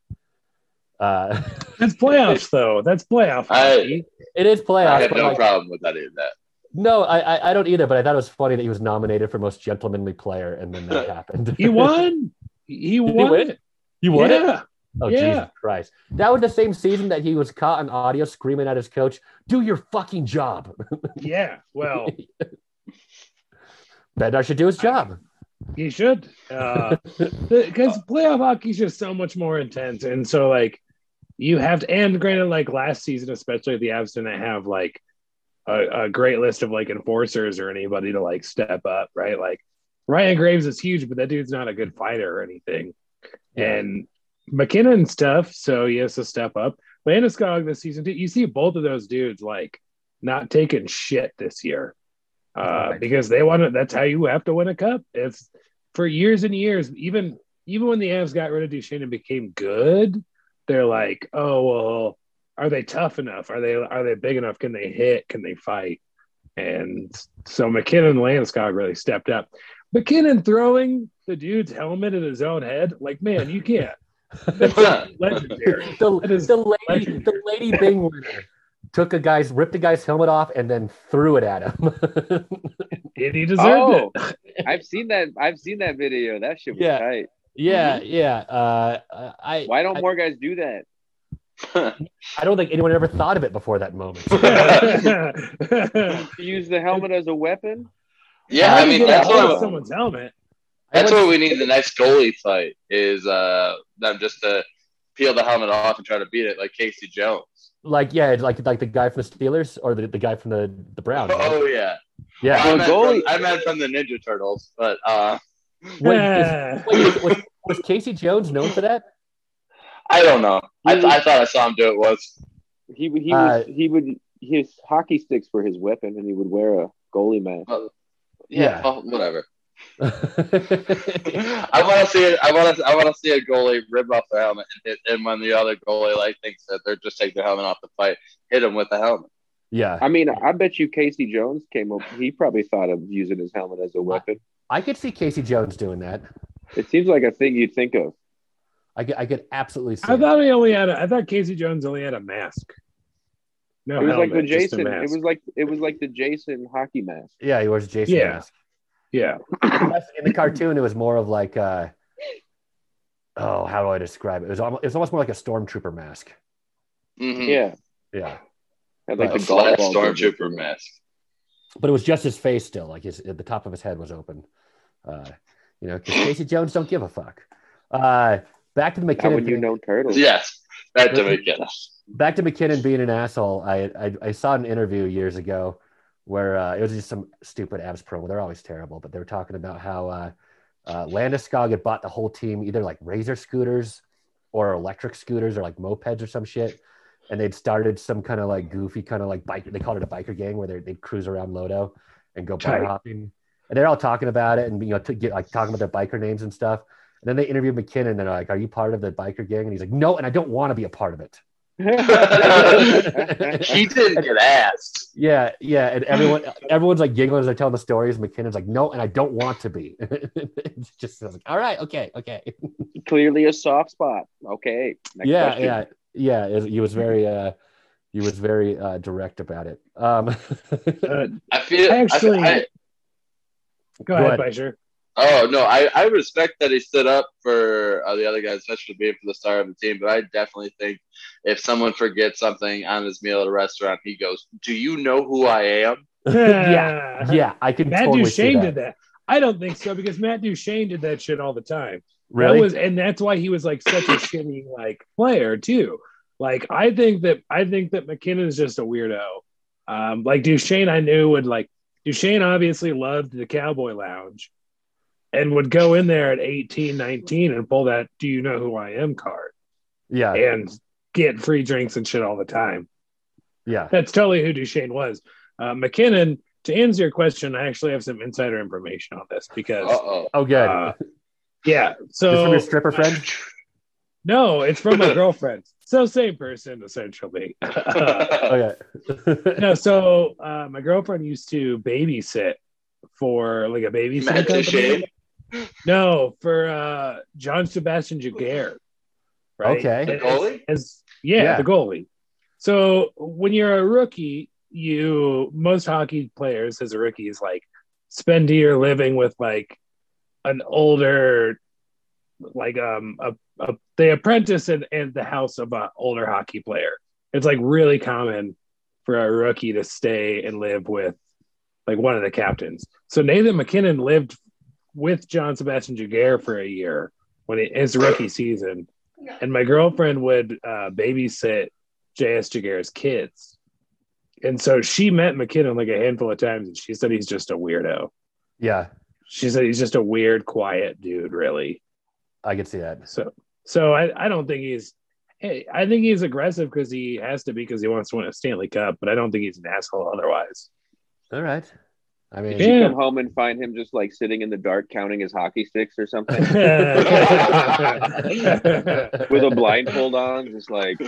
Uh, That's playoffs, though. That's playoffs. I, it is playoffs. I have no like, problem with that either. No, I, I I don't either, but I thought it was funny that he was nominated for most gentlemanly player, and then that happened. He won. He won. Did he win? He won yeah. it? Oh, yeah. Jesus Christ. That was the same season that he was caught on audio screaming at his coach, "Do your fucking job." Yeah, well. Bednar should do his job. He should. Because uh, playoff hockey is just so much more intense. And so, like, you have to, and granted, like, last season, especially the Avs didn't have, like, A, a great list of like enforcers or anybody to like step up, right? Like Ryan Graves is huge, but that dude's not a good fighter or anything. Yeah. And McKinnon stuff, so he has to step up. Landeskog this season, you see both of those dudes like not taking shit this year uh, because they want to. That's how you have to win a cup. It's for years and years. Even even when the Avs got rid of Duchesne and became good, they're like, oh well. Are they tough enough? Are they are they big enough? Can they hit? Can they fight? And so McKinnon and Landeskog really stepped up. McKinnon throwing the dude's helmet at his own head, like, man, you can't. That's legendary. The, that is the lady, legendary. The Lady Byng winner took a guy's, ripped a guy's helmet off and then threw it at him. And he deserved oh, it. I've seen that. I've seen that video. That shit was yeah. tight. Yeah, yeah. Uh, I. Why don't I, more guys do that? I don't think anyone ever thought of it before that moment. Use the helmet as a weapon? Yeah, I mean that's what someone's helmet. That's what we need the next goalie fight is uh, them just to peel the helmet off and try to beat it like Casey Jones. Like yeah, like like the guy from the Steelers or the, the guy from the, the Browns. Right? Oh yeah. Yeah. Well, I'm from, I meant from the Ninja Turtles, but uh wait, is, wait, was, was Casey Jones known for that? I don't know. I, th- I thought I saw him do it once. He he uh, was, he would his hockey sticks were his weapon, and he would wear a goalie mask. Uh, yeah, yeah. Oh, whatever. I want to see I want to I want to see a goalie rip off the helmet, and, and when the other goalie like thinks that they're just taking the helmet off the fight, hit him with the helmet. Yeah, I mean, I bet you Casey Jones came up. He probably thought of using his helmet as a weapon. I, I could see Casey Jones doing that. It seems like a thing you'd think of. I could, I could absolutely see I it. thought he only had a, I thought Casey Jones only had a mask. No, it was helmet, like the Jason. It was like it was like the Jason hockey mask. Yeah, he wears a Jason yeah. mask. Yeah. In the cartoon, it was more of like, uh, oh, how do I describe it? It was almost, it was almost more like a Stormtrooper mask. Mm-hmm. Yeah, yeah. Had like, like a flat Stormtrooper mask. But it was just his face still. Like his the top of his head was open. Uh, you know, 'cause Casey Jones don't give a fuck. Uh, Back to the McKinnon. How would you know turtles? Yes, back to McKinnon. Back to McKinnon being an asshole. I I, I saw an interview years ago where uh, it was just some stupid abs promo. They're always terrible, but they were talking about how uh, uh, Landeskog had bought the whole team either like razor scooters or electric scooters or like mopeds or some shit, and they'd started some kind of like goofy kind of like biker. They called it a biker gang where they'd cruise around Lodo and go bike hopping, and they're all talking about it and you know to get like talking about their biker names and stuff. And then they interviewed McKinnon and they're like, "Are you part of the biker gang?" And he's like, "No, and I don't want to be a part of it." He didn't get asked. Yeah, yeah. And everyone everyone's like giggling as they're telling the stories. McKinnon's like, "No, and I don't want to be." It's just like, all right, okay, okay. Clearly a soft spot. Okay. Next yeah, question. yeah, yeah. Yeah. He was very uh he was very uh direct about it. Um I feel actually I, I, go ahead, Peischer. Oh, no, I, I respect that he stood up for uh, the other guys, especially being for the star of the team, but I definitely think if someone forgets something on his meal at a restaurant, he goes, "Do you know who I am?" yeah, yeah, I can Matt totally Duchesne see that. did that. I don't think so, because Matt Duchesne did that shit all the time. Really? That was, and that's why he was, like, such a skinny, like, player, too. Like, I think that I think that McKinnon is just a weirdo. Um, like, Duchesne, I knew, would, like, Duchesne obviously loved the Cowboy Lounge. And would go in there at eighteen, nineteen and pull that "Do you know who I am" card. Yeah. And get free drinks and shit all the time. Yeah. That's totally who Duchesne was. Uh, McKinnon, to answer your question, I actually have some insider information on this because. Uh-oh. Oh, good. Uh, yeah. So. Is this from your stripper friend? No, it's from my girlfriend. So same person, essentially. uh, okay. No, so uh, my girlfriend used to babysit for like a babysitter. No, for uh, John Sebastian Jaguar. Right? Okay. The goalie? As, as, yeah, yeah, the goalie. So when you're a rookie, you most hockey players as a rookie is like spend a year living with like an older, like um a, a the apprentice and and the house of an older hockey player. It's like really common for a rookie to stay and live with like one of the captains. So Nathan McKinnon lived with John Sebastian Jaguar for a year when it is rookie season, and my girlfriend would uh, babysit J S Jaguar's kids, and so she met McKinnon like a handful of times, and she said he's just a weirdo. Yeah, she said he's just a weird, quiet dude, really. I could see that. So, so I, I don't think he's. Hey, I think he's aggressive because he has to be because he wants to win a Stanley Cup. But I don't think he's an asshole otherwise. All right. I mean, did you yeah. come home and find him just like sitting in the dark counting his hockey sticks or something with a blindfold on, just like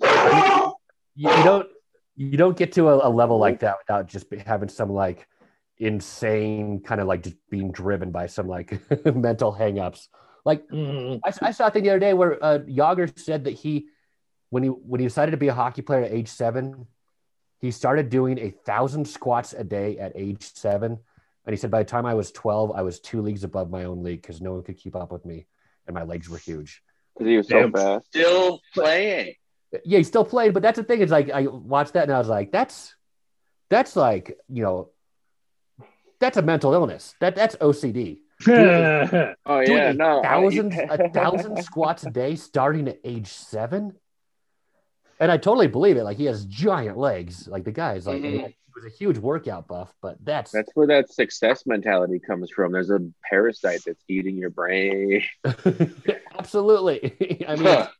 you, you don't you don't get to a, a level like that without just having some like. Insane kind of like just being driven by some like mental hangups. Like mm. I, I saw a thing the other day where uh, Yager said that he, when he when he decided to be a hockey player at age seven, he started doing a thousand squats a day at age seven, and he said by the time I was twelve, I was two leagues above my own league because no one could keep up with me, and my legs were huge. Because he was so fast. Still playing. Yeah, he still played, but that's the thing. It's like I watched that and I was like, that's that's like you know. That's a mental illness. That that's O C D. Doing, oh yeah, a no, thousand a thousand squats a day starting at age seven, and I totally believe it. Like he has giant legs. Like the guy is like mm-hmm. he was a huge workout buff. But that's that's where that success mentality comes from. There's a parasite that's eating your brain. Absolutely. I mean, huh. it's,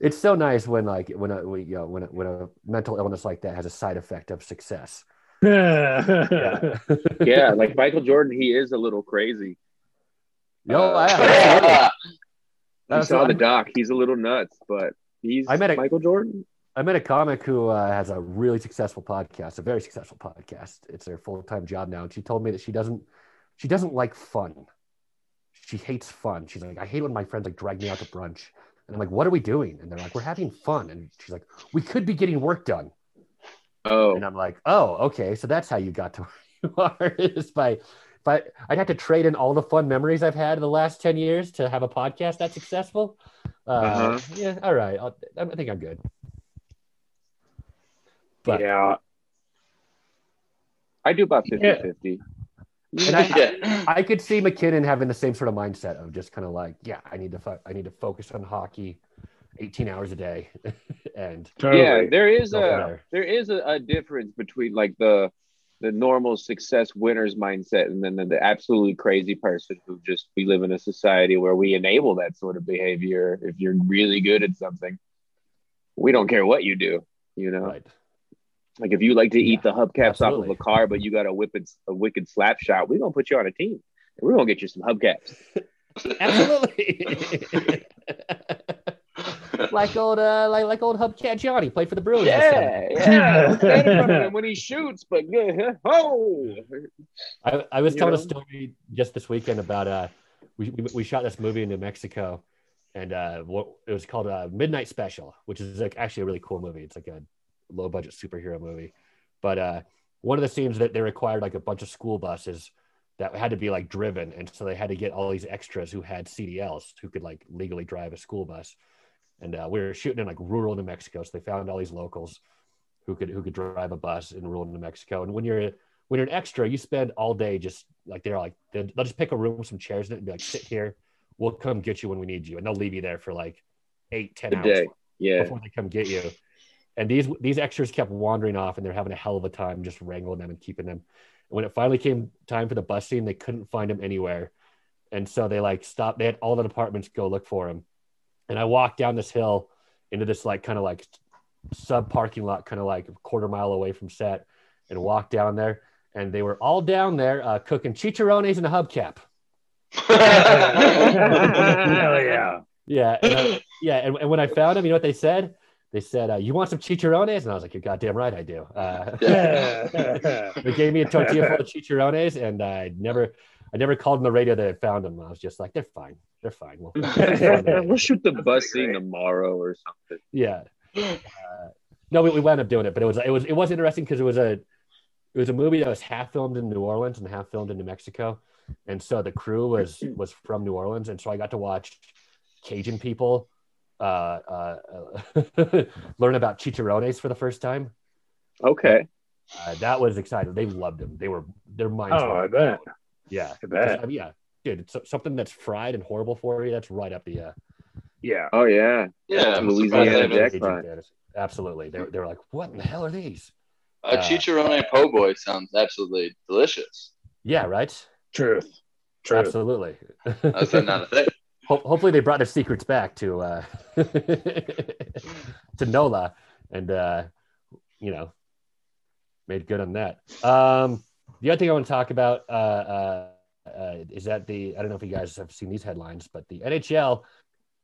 it's so nice when like when a when, you know, when a when a mental illness like that has a side effect of success. yeah. yeah, like Michael Jordan, he is a little crazy. No, I, I, I saw the doc. He's a little nuts, but he's I met a, Michael Jordan. I met a comic who uh, has a really successful podcast, a very successful podcast. It's her full-time job now, and she told me that she doesn't, she doesn't like fun. She hates fun. She's like, I hate when my friends like drag me out to brunch, and I'm like, what are we doing? And they're like, we're having fun, and she's like, we could be getting work done. Oh. And I'm like, oh, okay. So that's how you got to where you are. Is by, by, I'd have to trade in all the fun memories I've had in the last ten years to have a podcast that's successful. Uh, uh-huh. Yeah, all right. I'll, I think I'm good. But, yeah. I do about fifty-fifty. Yeah. And I, yeah. I, I could see McKinnon having the same sort of mindset of just kind of like, yeah, I need to fo- I need to focus on hockey. eighteen hours a day, and totally yeah, there is a there, there is a, a difference between like the the normal success winners mindset and then the, the absolutely crazy person who just we live in a society where we enable that sort of behavior. If you're really good at something, we don't care what you do, you know. Right. Like if you like to eat yeah, the hubcaps absolutely. Off of a car, but you got a wicked a wicked slap shot, we're gonna put you on a team and we're gonna get you some hubcaps. Absolutely. Like old, uh, like like old Hubcat Johnny played for the Bruins. Yeah, yeah. When he shoots, but oh, I, I was you telling know? a story just this weekend about uh, we we shot this movie in New Mexico, and uh, what it was called uh, Midnight Special, which is like actually a really cool movie. It's like a low budget superhero movie, but uh, one of the scenes that they required like a bunch of school buses that had to be like driven, and so they had to get all these extras who had C D Ls who could like legally drive a school bus. And uh, we were shooting in like rural New Mexico, so they found all these locals who could who could drive a bus in rural New Mexico. And when you're when you're an extra, you spend all day just like they're like they'll just pick a room with some chairs in it and be like, sit here, we'll come get you when we need you, and they'll leave you there for like eight ten a hours yeah. before they come get you. And these these extras kept wandering off, and they're having a hell of a time just wrangling them and keeping them. And when it finally came time for the bus scene, they couldn't find them anywhere, and so they like stopped. They had all the departments go look for them. And I walked down this hill into this like kind of like sub parking lot, kind of like a quarter mile away from set, and walked down there. And they were all down there uh, cooking chicharrones in a hubcap. Hell yeah. Yeah. And I, yeah. And, and when I found them, you know what they said? They said, uh, you want some chicharrones? And I was like, you're goddamn right I do. Uh, they gave me a tortilla full of chicharrones, and I never I never called on the radio that I found them. I was just like, they're fine. They're fine. We'll, we'll shoot the bus scene tomorrow or something. Yeah. Uh, no, we, we wound up doing it, but it was it was it was interesting because it was a it was a movie that was half filmed in New Orleans and half filmed in New Mexico, and so the crew was was from New Orleans, and so I got to watch Cajun people uh, uh, learn about chicharrones for the first time. Okay, uh, that was exciting. They loved them. They were their minds. Oh, I bet. Yeah, I bet. I mean, yeah, dude, it's something that's fried and horrible for you. That's right up the. Uh, yeah. Oh yeah. Yeah. Louisiana jackpot. Absolutely. They they were like, what in the hell are these? A uh, chicharrone po' boy sounds absolutely delicious. Yeah, right? Truth. Truth. Absolutely. That's not a thing. Ho- hopefully they brought their secrets back to uh, to NOLA and, uh, you know, made good on that. Um, the other thing I want to talk about uh, uh, uh, is that the, I don't know if you guys have seen these headlines, but the N H L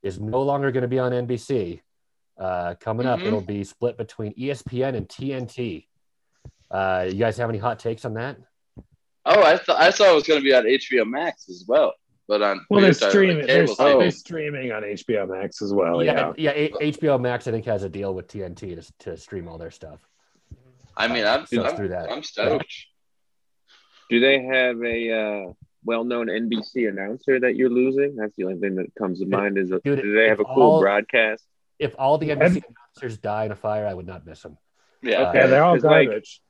is no longer going to be on N B C. Uh, coming mm-hmm. up, it'll be split between E S P N and T N T. Uh, you guys have any hot takes on that? Oh, I th- I saw it was going to be on H B O Max as well, but on well, they're streaming. They're, oh. they're streaming on H B O Max as well. Yeah, yeah. yeah a- H B O Max, I think, has a deal with T N T to, to stream all their stuff. I mean, I'm, uh, so I'm through that. I'm stoked. Yeah. Do they have a uh, well-known N B C announcer that you're losing? That's the only thing that comes to mind. Is a, Dude, do they have a cool all, broadcast? If all the N B C announcers die in a fire, I would not miss them. Yeah, okay. uh, they're all garbage.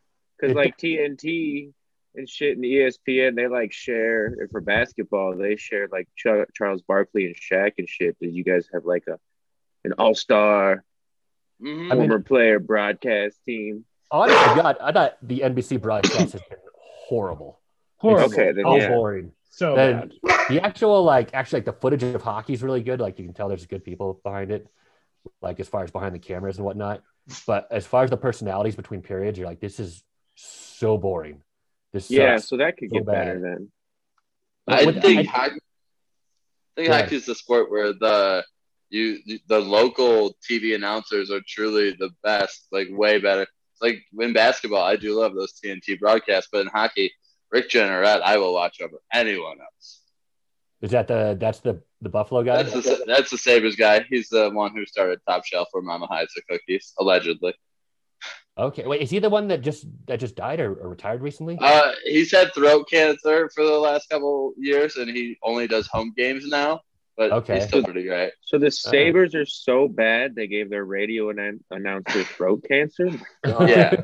Because like, like T N T and shit and E S P N, they like share, and for basketball, they share like Ch- Charles Barkley and Shaq and shit. That you guys have like a an all-star mm-hmm. former I mean, player broadcast team. Honestly, God, I thought the N B C broadcast has been horrible. Horrible. Okay, then, oh, yeah. boring. So then, bad. The actual like actually like the footage of hockey is really good. Like you can tell there's good people behind it. Like as far as behind the cameras and whatnot, but as far as the personalities between periods, you're like, this is so boring. This yeah, so that could so get bad. better then. I what, think I, I think yeah. hockey is the sport where the you the local T V announcers are truly the best, like way better. It's like in basketball, I do love those T N T broadcasts, but in hockey, Rick Jenneret, I will watch over anyone else. Is that the that's the the Buffalo guy? That's the, that's the Sabres guy. He's the one who started Top Shelf for Mama Hides the cookies, allegedly. Okay, wait, is he the one that just that just died or, or retired recently? Uh, he's had throat cancer for the last couple years, and he only does home games now. But okay. he's still pretty great. So the Sabres uh, are so bad they gave their radio an- announcer throat cancer. Oh. Yeah,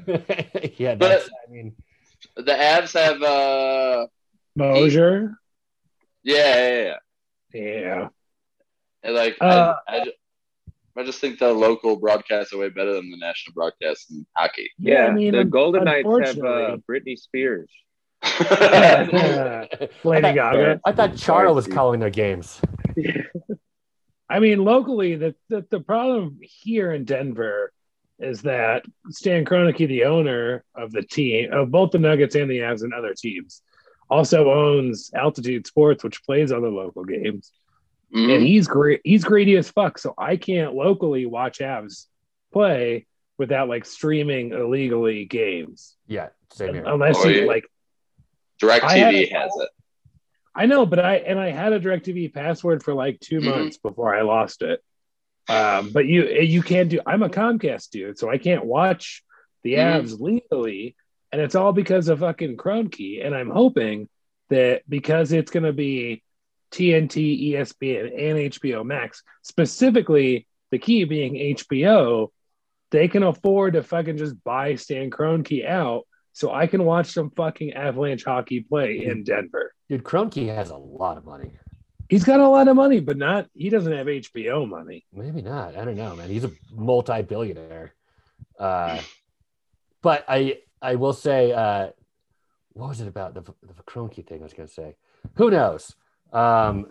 yeah. That's, but I mean, the Avs have uh, Mosier. Yeah, yeah, yeah. yeah. And like, uh, I, I, just, I just think the local broadcasts are way better than the national broadcasts in hockey. Yeah, I mean, the Golden Knights have uh, Britney Spears. yeah. Lady Gaga. I thought Charles was calling their games. I mean, locally, the, the, the problem here in Denver is that Stan Kroenke, the owner of the team, of both the Nuggets and the Avs and other teams, also owns Altitude Sports, which plays other local games. Mm. And he's great. He's greedy as fuck. So I can't locally watch Avs play without like streaming illegally games. Yeah. Same here. Unless or you like DirecTV has it. I know, but I, and I had a DirecTV password for like two mm-hmm. months before I lost it. Um, but you, you can't do, I'm a Comcast dude, so I can't watch the mm. Avs legally. And it's all because of fucking Kroenke. And I'm hoping that because it's going to be T N T, E S P N, and H B O Max, specifically the key being H B O, they can afford to fucking just buy Stan Kroenke out so I can watch some fucking Avalanche hockey play in Denver. Dude, Kroenke has a lot of money. He's got a lot of money, but not he doesn't have H B O money. Maybe not. I don't know, man. He's a multi-billionaire. Uh, but I... I will say, uh, what was it about the, the Kroenke thing I was going to say? Who knows? Um,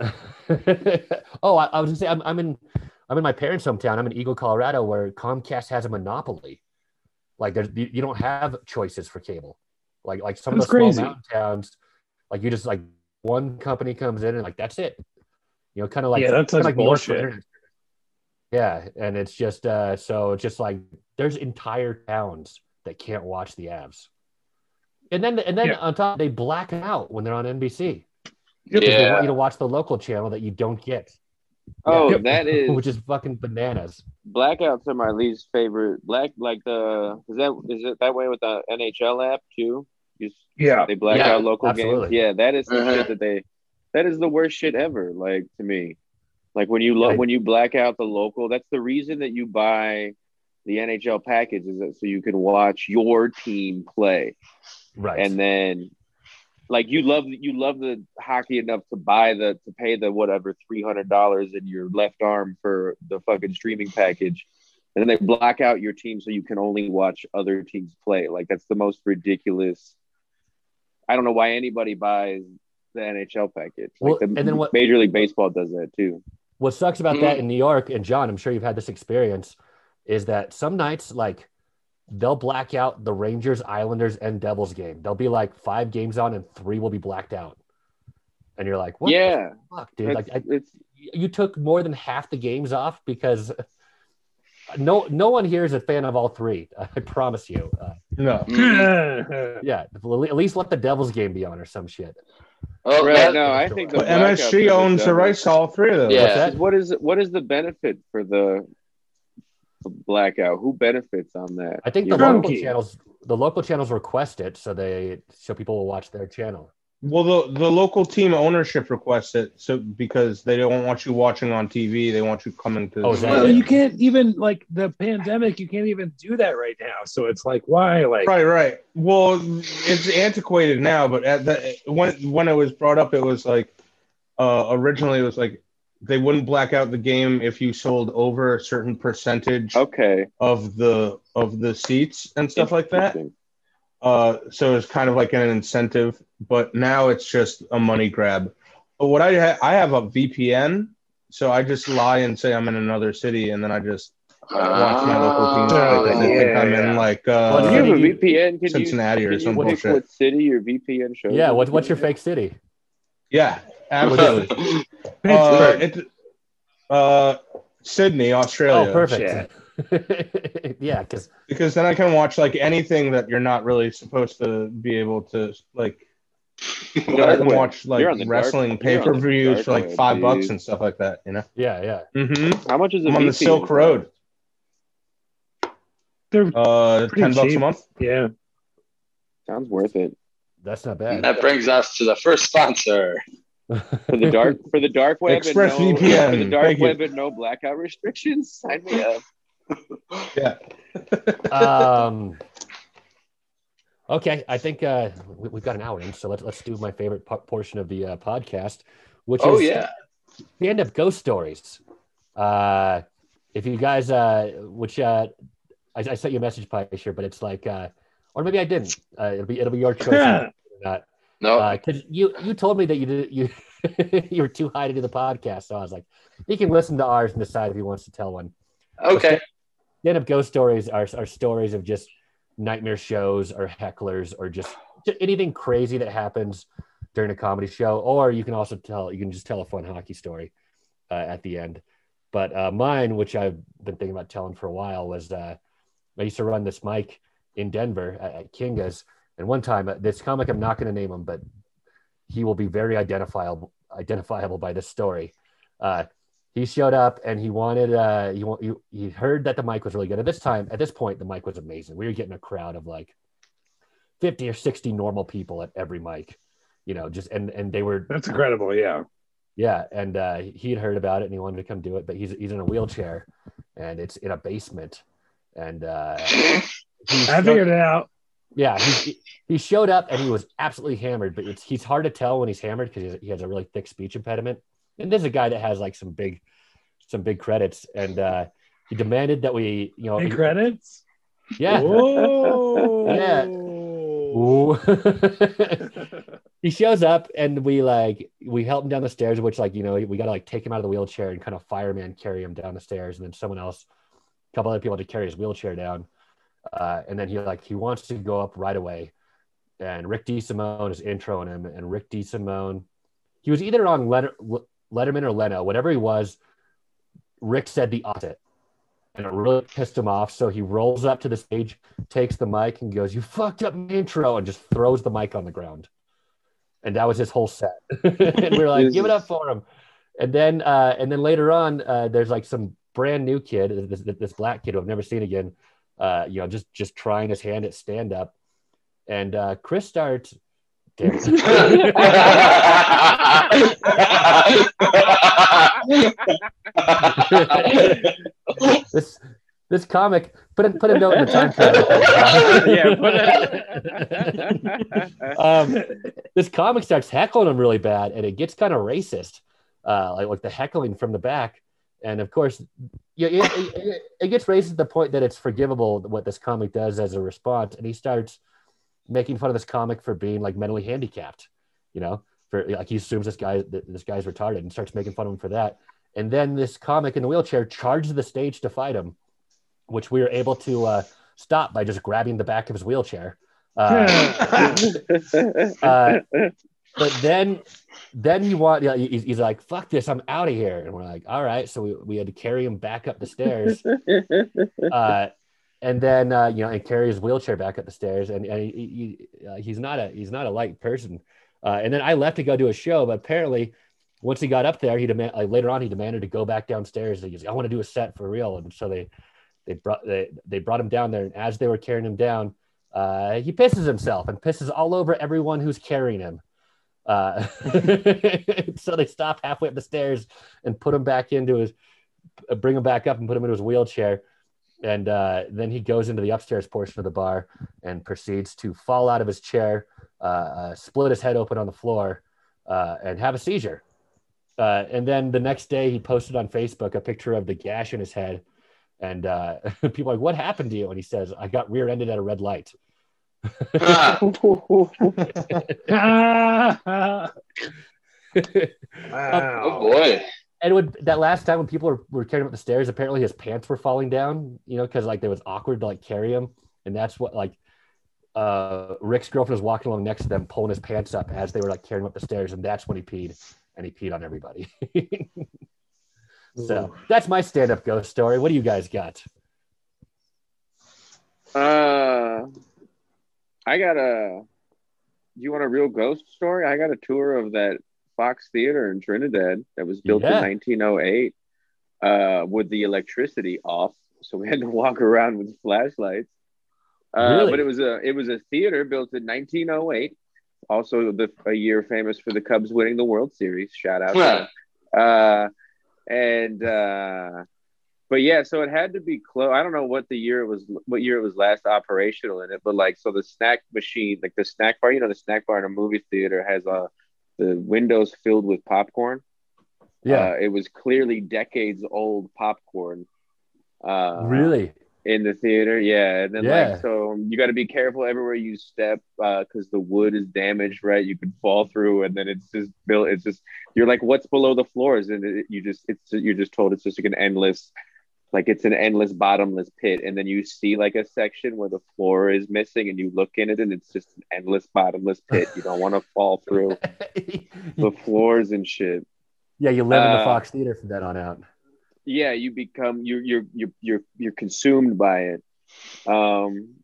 oh, I, I was going to say, I'm, I'm in I'm in my parents' hometown. I'm in Eagle, Colorado, where Comcast has a monopoly. Like, there's you, you don't have choices for cable. Like, like some that's of those small mountain towns, like you just like one company comes in and like that's it. You know, kind of like yeah, that's like bullshit. Yeah, and it's just uh, so it's just like there's entire towns that can't watch the Avs, and then and then yeah. on top they black out when they're on N B C. Yeah, they want you to watch the local channel that you don't get. Oh, yeah. That is which is fucking bananas. Blackouts are my least favorite. Black like the is that is it that way with the N H L app too? You, yeah, they black yeah, out local absolutely. games. Yeah, that is the uh-huh. shit that they. That is the worst shit ever. Like to me, like when you lo- when you black out the local. That's the reason that you buy the N H L package is that so you can watch your team play. Right, and then. Like you love you love the hockey enough to buy the to pay the whatever three hundred dollars in your left arm for the fucking streaming package, and then they block out your team so you can only watch other teams play. Like that's the most ridiculous. I don't know why anybody buys the N H L package. Like well, the, and then what, Major League Baseball does that too. What sucks about mm-hmm. that in New York, and John, I'm sure you've had this experience, is that some nights like. They'll black out the Rangers, Islanders, and Devils game. They'll be like five games on, and three will be blacked out. And you're like, "What yeah. the fuck, dude? It's, like, I, it's... you took more than half the games off because no, no one here is a fan of all three. I promise you. Uh, no, yeah, at least let the Devils game be on or some shit. Oh right, that, no, I think the M S G owns the rights to all three of those. Yeah. What is what is the benefit for the? Blackout. Who benefits on that? I think You're the local key. channels. The local channels request it, so they so people will watch their channel. Well, the the local team ownership requests it, so because they don't want you watching on T V, they want you coming to. Oh, well, you can't even like the pandemic. You can't even do that right now. So it's like, why? Like right, right. Well, it's antiquated now, but at the when when it was brought up, it was like uh, originally it was like. They wouldn't black out the game if you sold over a certain percentage okay. of the of the seats and stuff like that. Uh, so it's kind of like an incentive, but now it's just a money grab. But what I ha- I have a V P N, so I just lie and say I'm in another city, and then I just uh, watch my local team. Oh, like yeah, think I'm yeah. in like uh, well, you have a V P N? Can Cincinnati you, can or some bullshit. What city your V P N shows? Yeah, what, what's your fake city? Yeah. Absolutely. uh, it, uh, Sydney, Australia. Oh, perfect. Yeah, yeah cause... because then I can watch like anything that you're not really supposed to be able to like. I can watch like wrestling pay per views for like five dude. bucks and stuff like that. You know. Yeah, yeah. Mm-hmm. How much is it? I'm on the Silk Road. They're uh, ten cheap. bucks a month. Yeah. Sounds worth it. That's not bad. That brings us to the first sponsor. For the dark, for the dark web, Express and no, V P N. For the dark Thank web you. and no blackout restrictions. Sign me up. Yeah. um. Okay, I think uh, we, we've got an hour in, so let's let's do my favorite po- portion of the uh, podcast, which oh, is yeah. stand-up ghost stories. Uh, if you guys, uh, which uh, I, I sent you a message, Peischer, but it's like, uh, or maybe I didn't. Uh, it'll be it'll be your choice. Yeah. Not. No, because uh, you, you told me that you did, you you were too high to do the podcast, so I was like, he can listen to ours and decide if he wants to tell one. Okay. Stand-up ghost stories are are stories of just nightmare shows or hecklers or just, just anything crazy that happens during a comedy show. Or you can also tell you can just tell a fun hockey story uh, at the end. But uh, mine, which I've been thinking about telling for a while, was uh, I used to run this mic in Denver at, at Kinga's. And one time, this comic, I'm not going to name him, but he will be very identifiable identifiable by this story. Uh, he showed up and he wanted, uh, he, he, he heard that the mic was really good. At this time, at this point, the mic was amazing. We were getting a crowd of like fifty or sixty normal people at every mic, you know, just, and and they were. That's incredible, yeah. Yeah, and uh, he had heard about it and he wanted to come do it, but he's he's in a wheelchair and it's in a basement. And uh, I figured so, it out. Yeah, he, he showed up and he was absolutely hammered, but it's, he's hard to tell when he's hammered because he has a really thick speech impediment. And there's a guy that has like some big, some big credits, and uh, he demanded that we, you know, big he, credits. Yeah, Whoa. yeah. Ooh. He shows up and we like we help him down the stairs, which like, you know, we gotta like take him out of the wheelchair and kind of fireman carry him down the stairs, and then someone else, a couple other people had to carry his wheelchair down. Uh, and then he like he wants to go up right away. And Rick DeSimone is introing him, and Rick DeSimone, he was either on Letter, Letterman or Leno, whatever he was. Rick said the opposite, and it really pissed him off. So he rolls up to the stage, takes the mic, and goes, "You fucked up my intro," and just throws the mic on the ground. And that was his whole set. And we were like, "Give it up for him!" And then, uh, and then later on, uh, there's like some brand new kid, this, this black kid who I've never seen again. Uh, you know, just just trying his hand at stand up. And uh, Chris starts. this this comic put a, put a note in the time code. Yeah, put a... um, this comic starts heckling him really bad, and it gets kind of racist, uh, like like the heckling from the back. And of course, yeah, it, it, it gets racist to the point that it's forgivable what this comic does as a response, and he starts making fun of this comic for being like mentally handicapped, you know, for like, he assumes this guy, this guy's retarded and starts making fun of him for that. And then this comic in the wheelchair charges the stage to fight him, which we were able to uh, stop by just grabbing the back of his wheelchair. Uh, uh, but then, then he want, you know, he's, he's like, "Fuck this, I'm out of here." And we're like, "All right." So we, we had to carry him back up the stairs. Uh, And then uh, you know, and carry his wheelchair back up the stairs, and, and he, he, uh, he's not a he's not a light person. Uh, and then I left to go do a show, but apparently, once he got up there, he demand like, later on he demanded to go back downstairs. He was like, "I want to do a set for real," and so they they brought they, they brought him down there. And as they were carrying him down, uh, he pisses himself and pisses all over everyone who's carrying him. Uh, so they stop halfway up the stairs and put him back into his bring him back up and put him into his wheelchair. And uh, then he goes into the upstairs portion of the bar and proceeds to fall out of his chair, uh, uh, split his head open on the floor, uh, and have a seizure. Uh, and then the next day he posted on Facebook a picture of the gash in his head. And uh, people are like, "What happened to you?" And he says, "I got rear-ended at a red light." Wow. Oh, boy. And when, that last time when people were, were carrying him up the stairs, apparently his pants were falling down, you know, because like it was awkward to like carry him. And that's what like uh, Rick's girlfriend was walking along next to them, pulling his pants up as they were like carrying him up the stairs. And that's when he peed, and he peed on everybody. So that's my stand-up ghost story. What do you guys got? Uh, I got a, do you want a real ghost story? I got a tour of that Fox Theater in Trinidad that was built yeah. in nineteen oh eight uh, with the electricity off, so we had to walk around with flashlights. Uh, really? But it was a it was a theater built in nineteen oh eight, also the a year famous for the Cubs winning the World Series. Shout out! Yeah. To uh, and uh, but yeah, so it had to be close. I don't know what the year it was, what year it was last operational in it, but like so the snack machine, like the snack bar, you know, the snack bar in a movie theater has a the windows filled with popcorn. Yeah, uh, it was clearly decades old popcorn. Uh, really? In the theater, yeah. And then yeah. like, so you got to be careful everywhere you step because uh, the wood is damaged, right? You could fall through, and then it's just built. It's just you're like, what's below the floors, and it, you just it's you're just told it's just like an endless, like it's an endless bottomless pit. And then you see like a section where the floor is missing, and you look in it, and it's just an endless bottomless pit. You don't want to fall through the floors and shit. Yeah, you live uh, in the Fox Theater from then on out. Yeah, you become you're you're you're you're you're consumed by it. Um,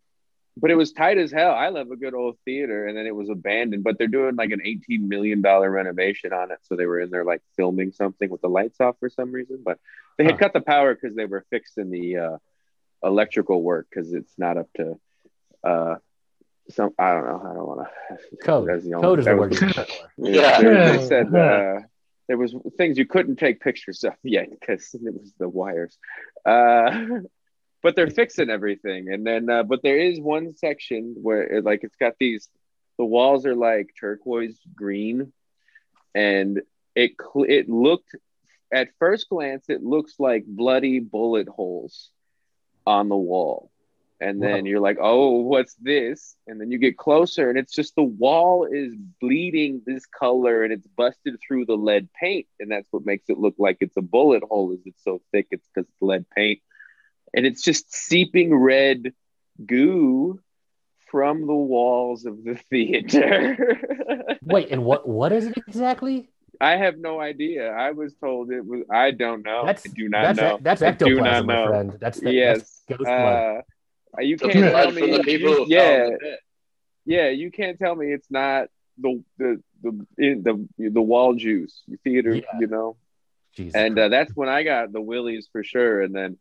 but it was tight as hell. I love a good old theater, and then it was abandoned. But they're doing like an eighteen million dollars renovation on it, so they were in there like filming something with the lights off for some reason. But they had huh. cut the power because they were fixing the uh, electrical work because it's not up to uh, some. I don't know. I don't want to. Code. That's the only, Code is that was, the word. Yeah, yeah. They said uh, there was things you couldn't take pictures of yet because it was the wires. Uh, But they're fixing everything, and then uh, but there is one section where it, like it's got these, the walls are like turquoise green, and it it looked at first glance it looks like bloody bullet holes on the wall, And then wow. you're like, oh, what's this? And then you get closer and it's just the wall is bleeding this color and it's busted through the lead paint. And that's what makes it look like it's a bullet hole, is it's so thick. It's because it's lead paint. And it's just seeping red goo from the walls of the theater. Wait, and what what is it exactly? I have no idea. I was told it was, I don't know. That's, I do not that's, know. That's ectoplasm, my friend. That's the, yes. That's ghost blood. Uh, You can't tell me. You, yeah, yeah. You can't tell me it's not the the the the, the wall juice theater. Yeah. You know, Jesus and uh, that's when I got the willies for sure. And then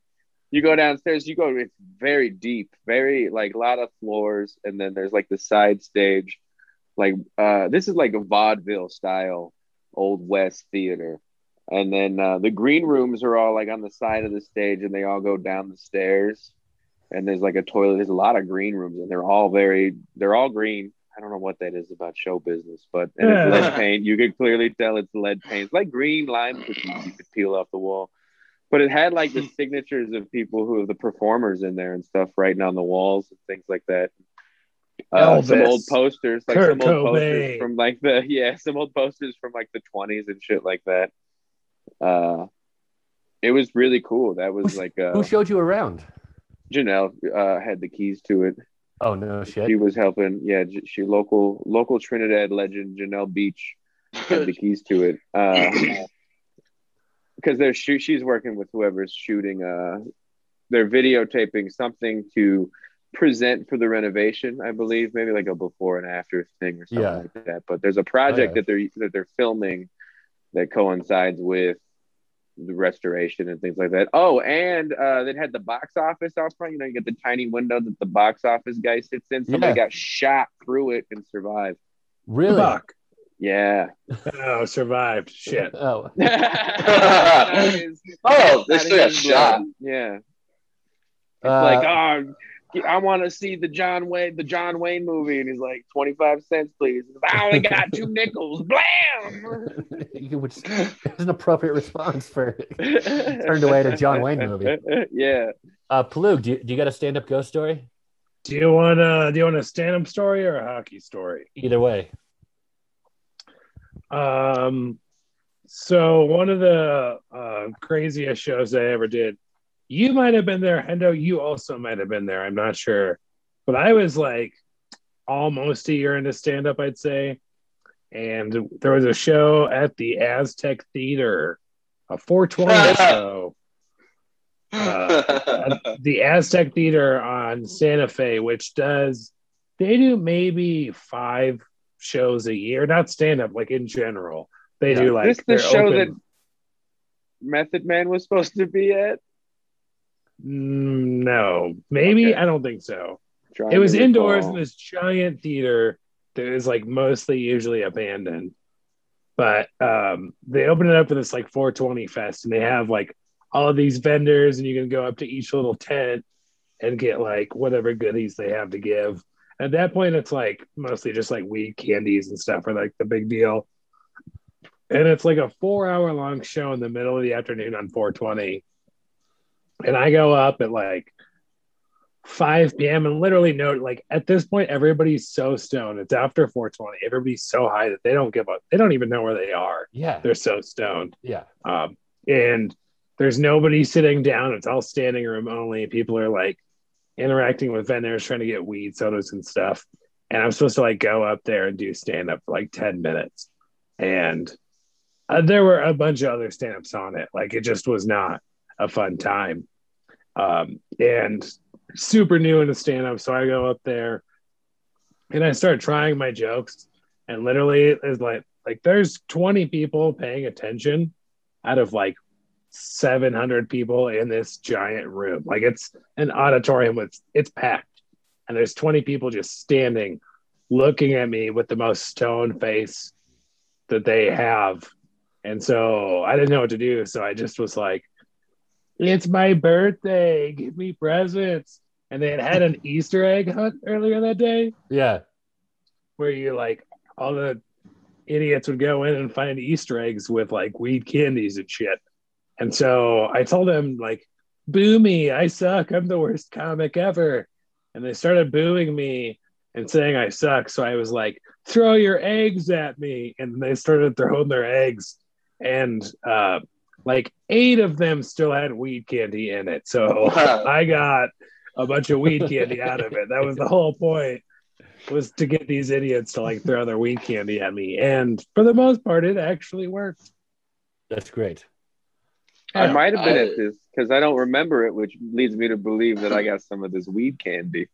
you go downstairs. You go. It's very deep. Very like a lot of floors. And then there's like the side stage. Like uh, this is like a vaudeville style old west theater. And then uh, the green rooms are all like on the side of the stage, and they all go down the stairs. And there's like a toilet. There's a lot of green rooms, and they're all very, they're all green. I don't know what that is about show business, but and it's lead paint. You can clearly tell it's lead paint. It's like green lime cookies you could peel off the wall. But it had like the signatures of people who are the performers in there and stuff writing on the walls and things like that. Uh, Elvis, some old posters, like Kurt some old Cobain. posters from like the, yeah, some old posters from like the twenties and shit like that. Uh, It was really cool. That was who, like. Uh, who showed you around? Janelle uh, had the keys to it. Oh no shit! She was helping. Yeah, she local local Trinidad legend Janelle Beach had the keys to it. Uh, because they're shoot. She's working with whoever's shooting. Uh, they're videotaping something to present for the renovation. I believe maybe like a before and after thing or something yeah. like that. But there's a project oh, yeah. that they're that they're filming that coincides with the restoration and things like that. Oh, and uh, they had the box office out front. You know, you get the tiny window that the box office guy sits in. Somebody yeah. got shot through it and survived. Really? Fuck. Yeah. Oh, survived. Shit. Oh. his, oh, this guy got shot. Blood. Yeah. It's uh, like, oh, I want to see the John Wayne, the John Wayne movie, and he's like, twenty-five cents, please. I only got two nickels. Blam! Which is an appropriate response for turned away to John Wayne movie. Yeah. Uh, Plug, do you, do you got a stand-up ghost story? Do you want a do you want a stand-up story or a hockey story? Either way. Um. So one of the uh, craziest shows I ever did. You might have been there, Hendo. You also might have been there. I'm not sure. But I was like almost a year into stand-up, I'd say. And there was a show at the Aztec Theater, a four twenty show. Uh, the Aztec Theater on Santa Fe, which does, they do maybe five shows a year. Not stand-up, like in general. They do like... Is this the show open... that Method Man was supposed to be at? No, maybe okay. I don't think so. Trying it was indoors in this giant theater that is like mostly usually abandoned, but um, they opened it up for this like four twenty fest, and they have like all of these vendors, and you can go up to each little tent and get like whatever goodies they have to give. At that point, it's like mostly just like weed, candies, and stuff are like the big deal, and it's like a four hour long show in the middle of the afternoon on four twenty. And I go up at like five p.m. and literally no, like at this point, everybody's so stoned. It's after four twenty. Everybody's so high that they don't give up. They don't even know where they are. Yeah. They're so stoned. Yeah. Um, and there's nobody sitting down. It's all standing room only. People are like interacting with vendors, trying to get weed, sodas and stuff. And I'm supposed to like go up there and do stand up for like ten minutes. And uh, there were a bunch of other stand ups on it. Like it just was not a fun time, um, and super new in the stand-up. So I go up there and I start trying my jokes, and literally it's like like there's twenty people paying attention out of like seven hundred people in this giant room. Like it's an auditorium with it's packed, and there's twenty people just standing looking at me with the most stone face that they have. And so I didn't know what to do, so I just was like, it's my birthday, give me presents. And they had had an Easter egg hunt earlier that day. Yeah. Where you like, all the idiots would go in and find Easter eggs with like weed candies and shit. And so I told them like, boo me, I suck, I'm the worst comic ever. and they started booing me and saying I suck. So I was like, throw your eggs at me. And they started throwing their eggs, and uh, like eight of them still had weed candy in it. So wow. I got a bunch of weed candy out of it. That was the whole point, was to get these idiots to like throw their weed candy at me. And for the most part, it actually worked. That's great. I, I might have been I, at this because I don't remember it, which leads me to believe that I got some of this weed candy.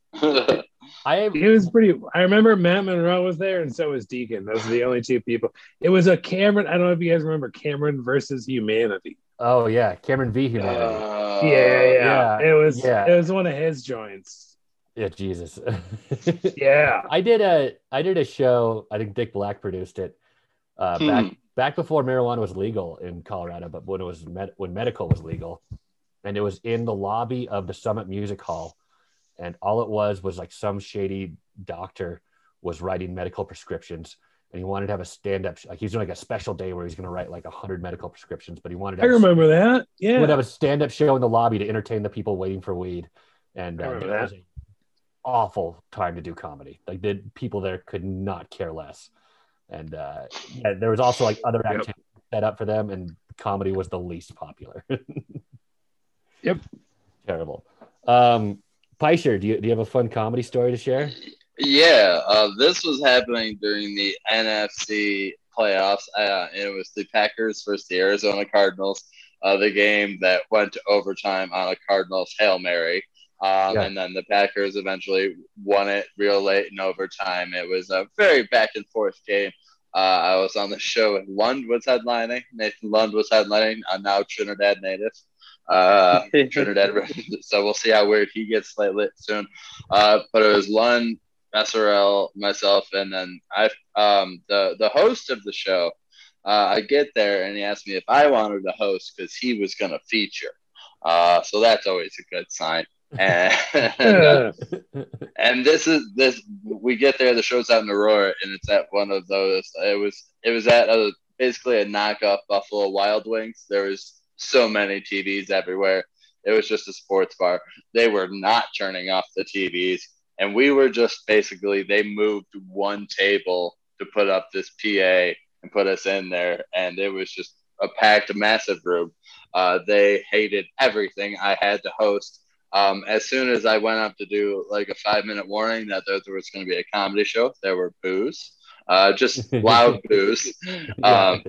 I it was pretty. I remember Matt Monroe was there, and so was Deacon. Those are the only two people. It was a Cameron. I don't know if you guys remember Cameron versus Humanity. Oh yeah, Cameron v Humanity. Uh, yeah, yeah, yeah. It was. Yeah. It was one of his joints. Yeah, Jesus. yeah, I did a. I did a show. I think Dick Black produced it. Uh, hmm. Back. Back before marijuana was legal in Colorado, but when it was med- when medical was legal, and it was in the lobby of the Summit Music Hall, and all it was was like some shady doctor was writing medical prescriptions, and he wanted to have a stand-up. Sh- like he's doing like a special day where he's going to write like a hundred medical prescriptions, but he wanted. To have I remember a- that. Yeah, he would have a stand-up show in the lobby to entertain the people waiting for weed, and uh, it was an awful time to do comedy. Like the people there could not care less. And uh, yeah, there was also like other activities yep. set up for them, and comedy was the least popular. yep, terrible. Um, Peischer, do you do you have a fun comedy story to share? Yeah, uh, this was happening during the N F C playoffs, uh, and it was the Packers versus the Arizona Cardinals. Uh, the game that went to overtime on a Cardinals Hail Mary. Um, yeah. And then the Packers eventually won it real late in overtime. It was a very back-and-forth game. Uh, I was on the show, and Lund was headlining. Nathan Lund was headlining, a now Trinidad native. Uh, Trinidad, so we'll see how weird he gets lately soon. Uh, but it was Lund, S R L, myself, and then I, um, the, the host of the show. Uh, I get there, and he asked me if I wanted to host because he was going to feature. Uh, so that's always a good sign. and, uh, and this is this we get there, the show's out in Aurora, and it's at one of those it was it was at a, basically a knockoff Buffalo Wild Wings. There was so many T Vs everywhere. It was just a sports bar. They were not turning off the T Vs, and we were just basically they moved one table to put up this P A and put us in there, and it was just a packed massive room. Uh, they hated everything I had to host. Um, as soon as I went up to do like a five minute warning that there, there was going to be a comedy show, there were boos, uh, just loud boos. Um,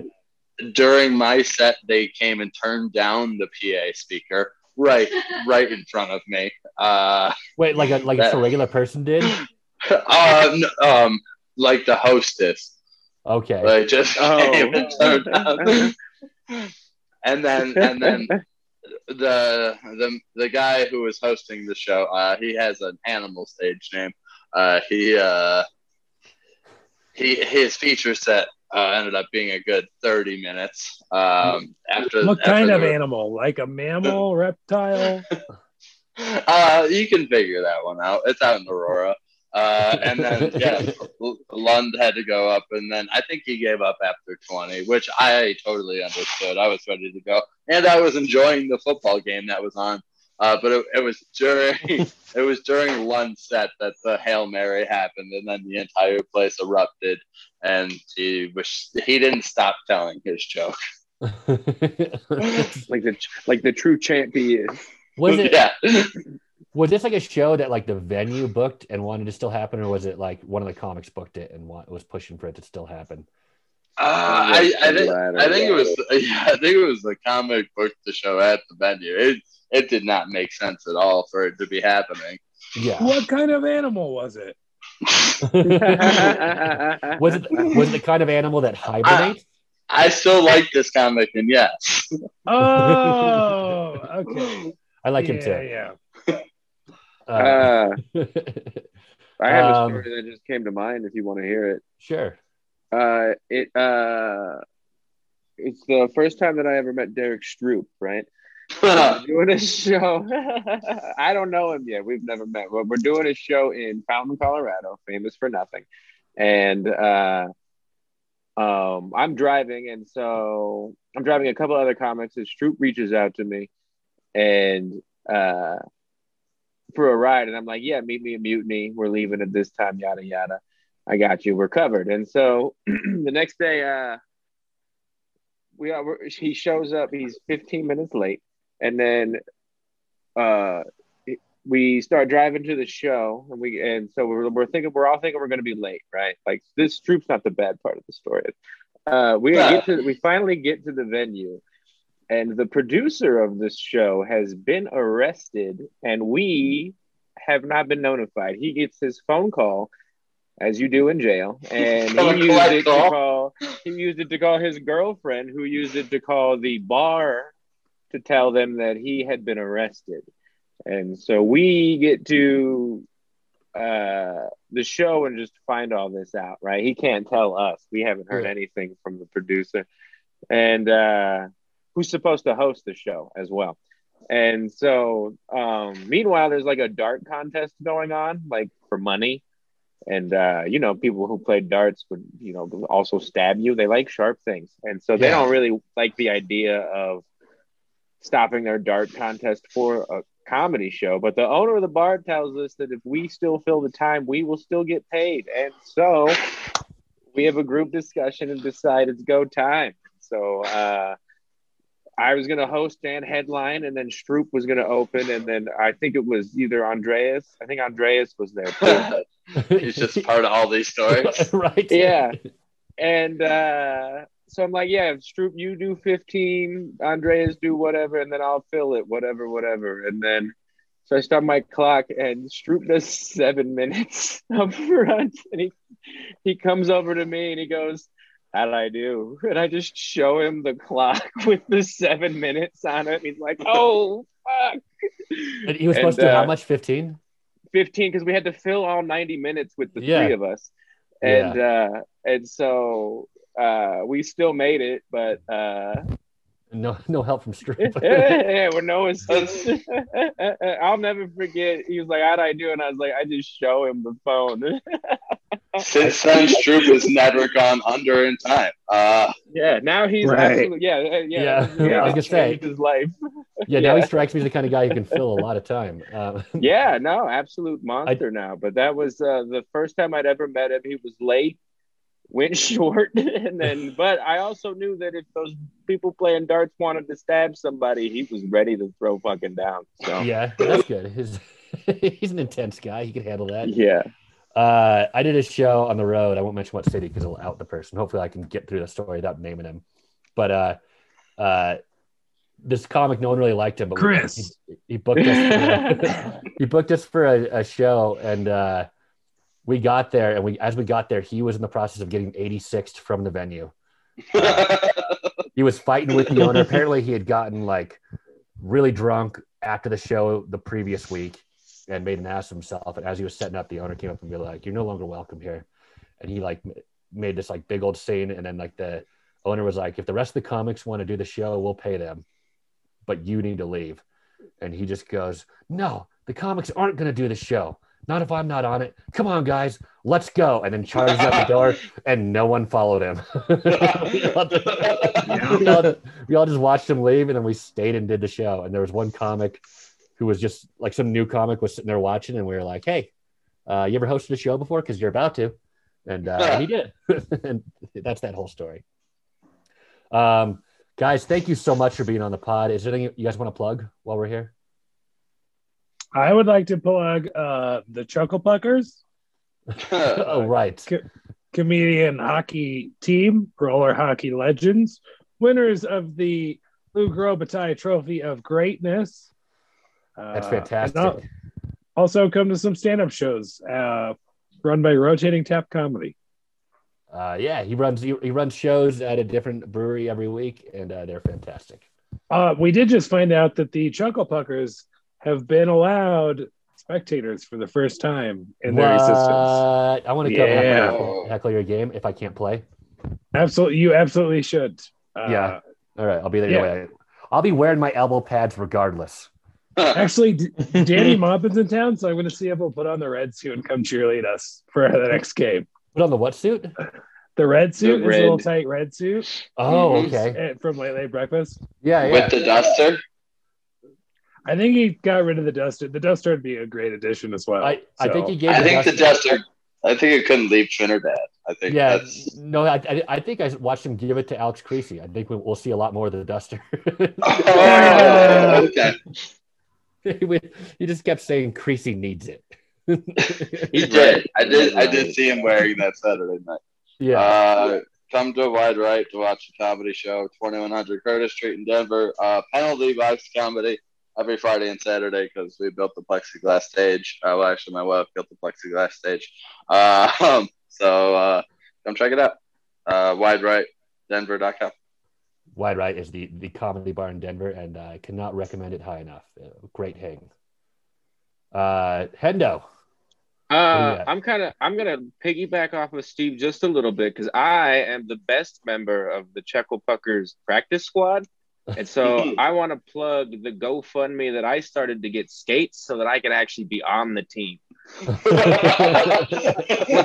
during my set, they came and turned down the P A speaker right, right in front of me. Uh, Wait, like a like that, a regular person did? Um, um, like the hostess. Okay. Like just oh. came and turned down. and then and then. The the the guy who was hosting the show, uh, he has an animal stage name. Uh, he uh, he his feature set uh, ended up being a good thirty minutes. Um, after what after kind of were... animal? Like a mammal, reptile? Uh, you can figure that one out. It's out in Aurora. Uh, and then yeah, Lund had to go up, and then I think he gave up after twenty, which I totally understood. I was ready to go, and I was enjoying the football game that was on. Uh, but it, it was during it was during Lund's set that the Hail Mary happened, and then the entire place erupted, and he was he didn't stop telling his joke, like the like the true champ he is. Was it? Yeah. Was this like a show that like the venue booked and wanted to still happen, or was it like one of the comics booked it and want, was pushing for it to still happen? Uh, I, I, think, I think it was. Yeah, I think it was the comic booked the show at the venue. It it did not make sense at all for it to be happening. Yeah. What kind of animal was it? was it was it the kind of animal that hibernates? I, I still like this comic, and yes. Oh, okay. I like yeah, him too. Yeah. Uh, I have a story um, that just came to mind if you want to hear it. Sure. Uh, it uh, it's the first time that I ever met Derek Stroop, right? We're doing a show. I don't know him yet. We've never met. But we're doing a show in Fountain, Colorado, famous for nothing. And uh, um, I'm driving, and so I'm driving a couple other comics, and Stroop reaches out to me, and uh for a ride. And I'm like, yeah, meet me in Mutiny. We're leaving at this time, yada, yada. I got you. We're covered. And so the next day, uh, we are, we're, he shows up. He's fifteen minutes late. And then uh, we start driving to the show. And we and so we're, we're thinking, we're all thinking we're going to be late, right? Like, this troop's not the bad part of the story. Uh, we, yeah. get to, we finally get to the venue. And the producer of this show has been arrested, and we have not been notified. He gets his phone call, as you do in jail, and he used it to call. He used it to call his girlfriend, who used it to call the bar to tell them that he had been arrested. And so we get to uh, the show and just find all this out. Right? He can't tell us. We haven't heard anything from the producer, and. Uh, who's supposed to host the show as well. And so, um, meanwhile, there's like a dart contest going on, like for money. And, uh, you know, people who play darts would, you know, also stab you. They like sharp things. And so they yeah. don't really like the idea of stopping their dart contest for a comedy show. But the owner of the bar tells us that if we still fill the time, we will still get paid. And so we have a group discussion and decide it's go time. So, uh, I was going to host and headline, and then Stroop was going to open, and then I think it was either Andreas. I think Andreas was there too. He's just part of all these stories. Right. Yeah. And uh, so I'm like, yeah, Stroop, you do fifteen, Andreas do whatever, and then I'll fill it, whatever, whatever. And then so I start my clock, and Stroop does seven minutes up front, and he, he comes over to me, and he goes, how did I do? And I just show him the clock with the seven minutes on it. He's like, oh, fuck. And he was supposed and, to do uh, how much, fifteen? fifteen, because we had to fill all ninety minutes with the yeah. three of us. And yeah. uh, and so uh, we still made it, but... Uh, no no help from Stroop. yeah, yeah, with no assistance. I'll never forget. He was like, how'd I do? And I was like, I just show him the phone. Since then, Stroop has never gone under in time. Uh, yeah, now he's right. absolutely, yeah, yeah. yeah. yeah. yeah I was gonna say, his life. Yeah, now yeah. he strikes me as the kind of guy who can fill a lot of time. Uh, yeah, no, absolute monster I, now. But that was uh, the first time I'd ever met him. He was late, went short, and then. But I also knew that if those people playing darts wanted to stab somebody, he was ready to throw fucking down. So. Yeah, that's good. His, he's an intense guy. He can handle that. Yeah. Uh, I did a show on the road. I won't mention what city because it'll out the person. Hopefully I can get through the story without naming him. But uh, uh, this comic, no one really liked him. But Chris. We, he, he booked us. For, he booked us for a, a show, and uh, we got there. And we, as we got there, he was in the process of getting eighty-sixed from the venue. Uh, he was fighting with the owner. Apparently, he had gotten like really drunk after the show the previous week. And made an ass of himself. And as he was setting up, the owner came up and be like, "You're no longer welcome here." And he like made this like big old scene. And then like the owner was like, "If the rest of the comics want to do the show, we'll pay them, but you need to leave." And he just goes, "No, the comics aren't going to do the show. Not if I'm not on it. Come on, guys, let's go." And then charged out the door, and no one followed him. we, all just, we, all, we all just watched him leave, and then we stayed and did the show. And there was one comic who was just like some new comic was sitting there watching, and we were like, "Hey, uh, you ever hosted a show before? Because you're about to." And, uh, and he did. And that's that whole story. Um, guys, thank you so much for being on the pod. Is there anything you guys want to plug while we're here? I would like to plug uh, the Chucklepuckers. Oh, right. Co- comedian hockey team, roller hockey legends, winners of the Lou Grobatai Trophy of Greatness. That's fantastic. Uh, also come to some stand-up shows uh, run by Rotating Tap Comedy. Uh, yeah, he runs he, he runs shows at a different brewery every week, and uh, they're fantastic. Uh, we did just find out that the Chucklepuckers have been allowed spectators for the first time in what? Their existence. I want to go yeah. heckle, heckle your game if I can't play. Absolutely, you absolutely should. Uh, yeah. All right, I'll be there yeah. anyway. I'll be wearing my elbow pads regardless. Actually, Danny Maupin's in town, so I'm going to see if he'll put on the red suit and come cheerlead us for the next game. Put on the what suit? The red suit, the red. Is a little tight red suit. Oh, okay. From Late Late Breakfast. Yeah, yeah. With the duster. I think he got rid of the Duster. The Duster would be a great addition as well. I, so. I think he gave. I the think Duster. the Duster. I think it couldn't leave Trinidad. I think. Yeah. That's... No, I, I I think I watched him give it to Alex Creasy. I think we, we'll see a lot more of the Duster. Oh, okay. He just kept saying Creasy needs it. He did. I did. I did see him wearing that Saturday night. Yeah. Uh, come to Wide Right to watch the comedy show, twenty-one hundred Curtis Street in Denver. Uh, penalty box comedy every Friday and Saturday because we built the plexiglass stage. Uh, well, actually, my wife built the plexiglass stage. Uh, so uh, come check it out. Uh, wide right denver dot com. Wide Right is the, the comedy bar in Denver, and I cannot recommend it high enough. Great hang. Uh, Hendo. Uh, I'm kind of I'm gonna piggyback off of Steve just a little bit because I am the best member of the Chucklepuckers practice squad, and so I want to plug the GoFundMe that I started to get skates so that I can actually be on the team. Once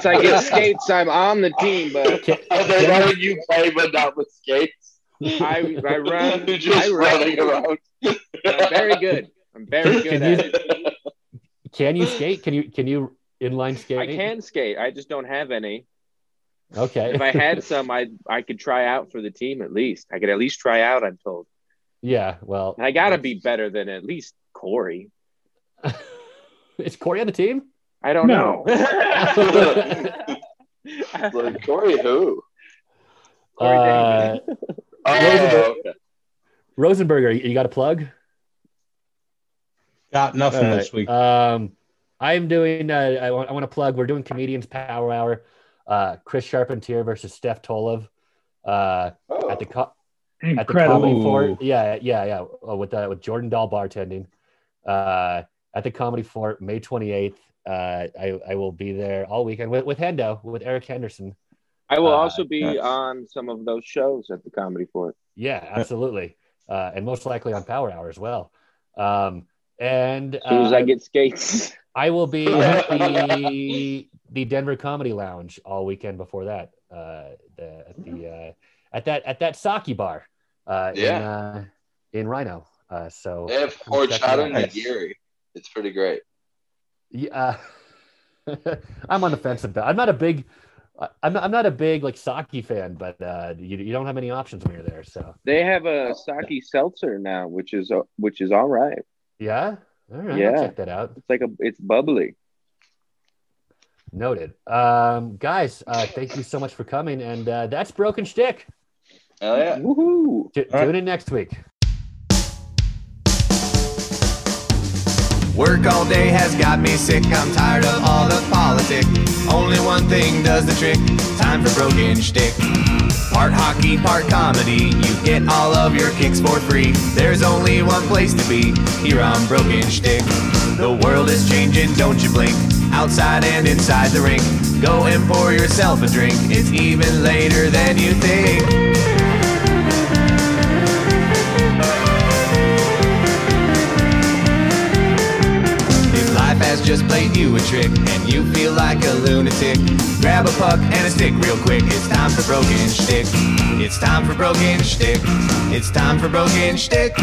I get skates, I'm on the team. But are they letting you play but not with skates? I I run. You're just I run. running around. I'm very good. I'm very good at it. Can you skate? Can you can you inline skate? I can skate. I just don't have any. Okay. If I had some, I I could try out for the team at least. I could at least try out, I'm told. Yeah, well. And I got to be better than at least Corey. Is Corey on the team? I don't no. know. Like, Corey who? Corey uh, oh, Rosenberg. Okay. Rosenberger, you got a plug? Got nothing right. This week. Um, I'm doing, uh, I want I want to plug, we're doing Comedians Power Hour. Uh, Chris Charpentier versus Steph Tolev uh, oh. at the co- at the Comedy Fort. Yeah, yeah, yeah. Oh, with uh, with Jordan Dahl bartending uh, at the Comedy Fort, May twenty-eighth. Uh, I, I will be there all weekend with, with Hendo, with Eric Henderson. I will uh, also be yes. on some of those shows at the Comedy Fort. Yeah, absolutely. uh, and most likely on Power Hour as well. Um, and as soon as uh, I get skates. I will be at the, the Denver Comedy Lounge all weekend before that. Uh, the, at the uh, at that at that sake bar uh, yeah. in uh, in Rhino. Uh, so they have horchata nigiri. It's pretty great. Yeah, uh, I'm on the fence about. I'm not a big, I'm not, I'm not a big like sake fan, but uh, you you don't have any options when you're there. So they have a sake seltzer now, which is uh, which is all right. Yeah. All right, yeah, I'll check that out. It's like a, it's bubbly. Noted, um, guys. Uh, thank you so much for coming, and uh, that's Broken Shtick. Hell yeah! Woohoo! T- tune right. in next week. Work all day has got me sick. I'm tired of all the politics. Only one thing does the trick. Time for Broken Shtick. Part hockey, part comedy. You get all of your kicks for free. There's only one place to be, here on Broken Shtick. The world is changing, don't you blink, outside and inside the rink. Go and pour yourself a drink, it's even later than you think. If life has just played you a trick and you feel like a lunatic, grab a puck and a stick real quick. It's time for Broken Shtick. It's time for Broken Shtick. It's time for Broken Shtick.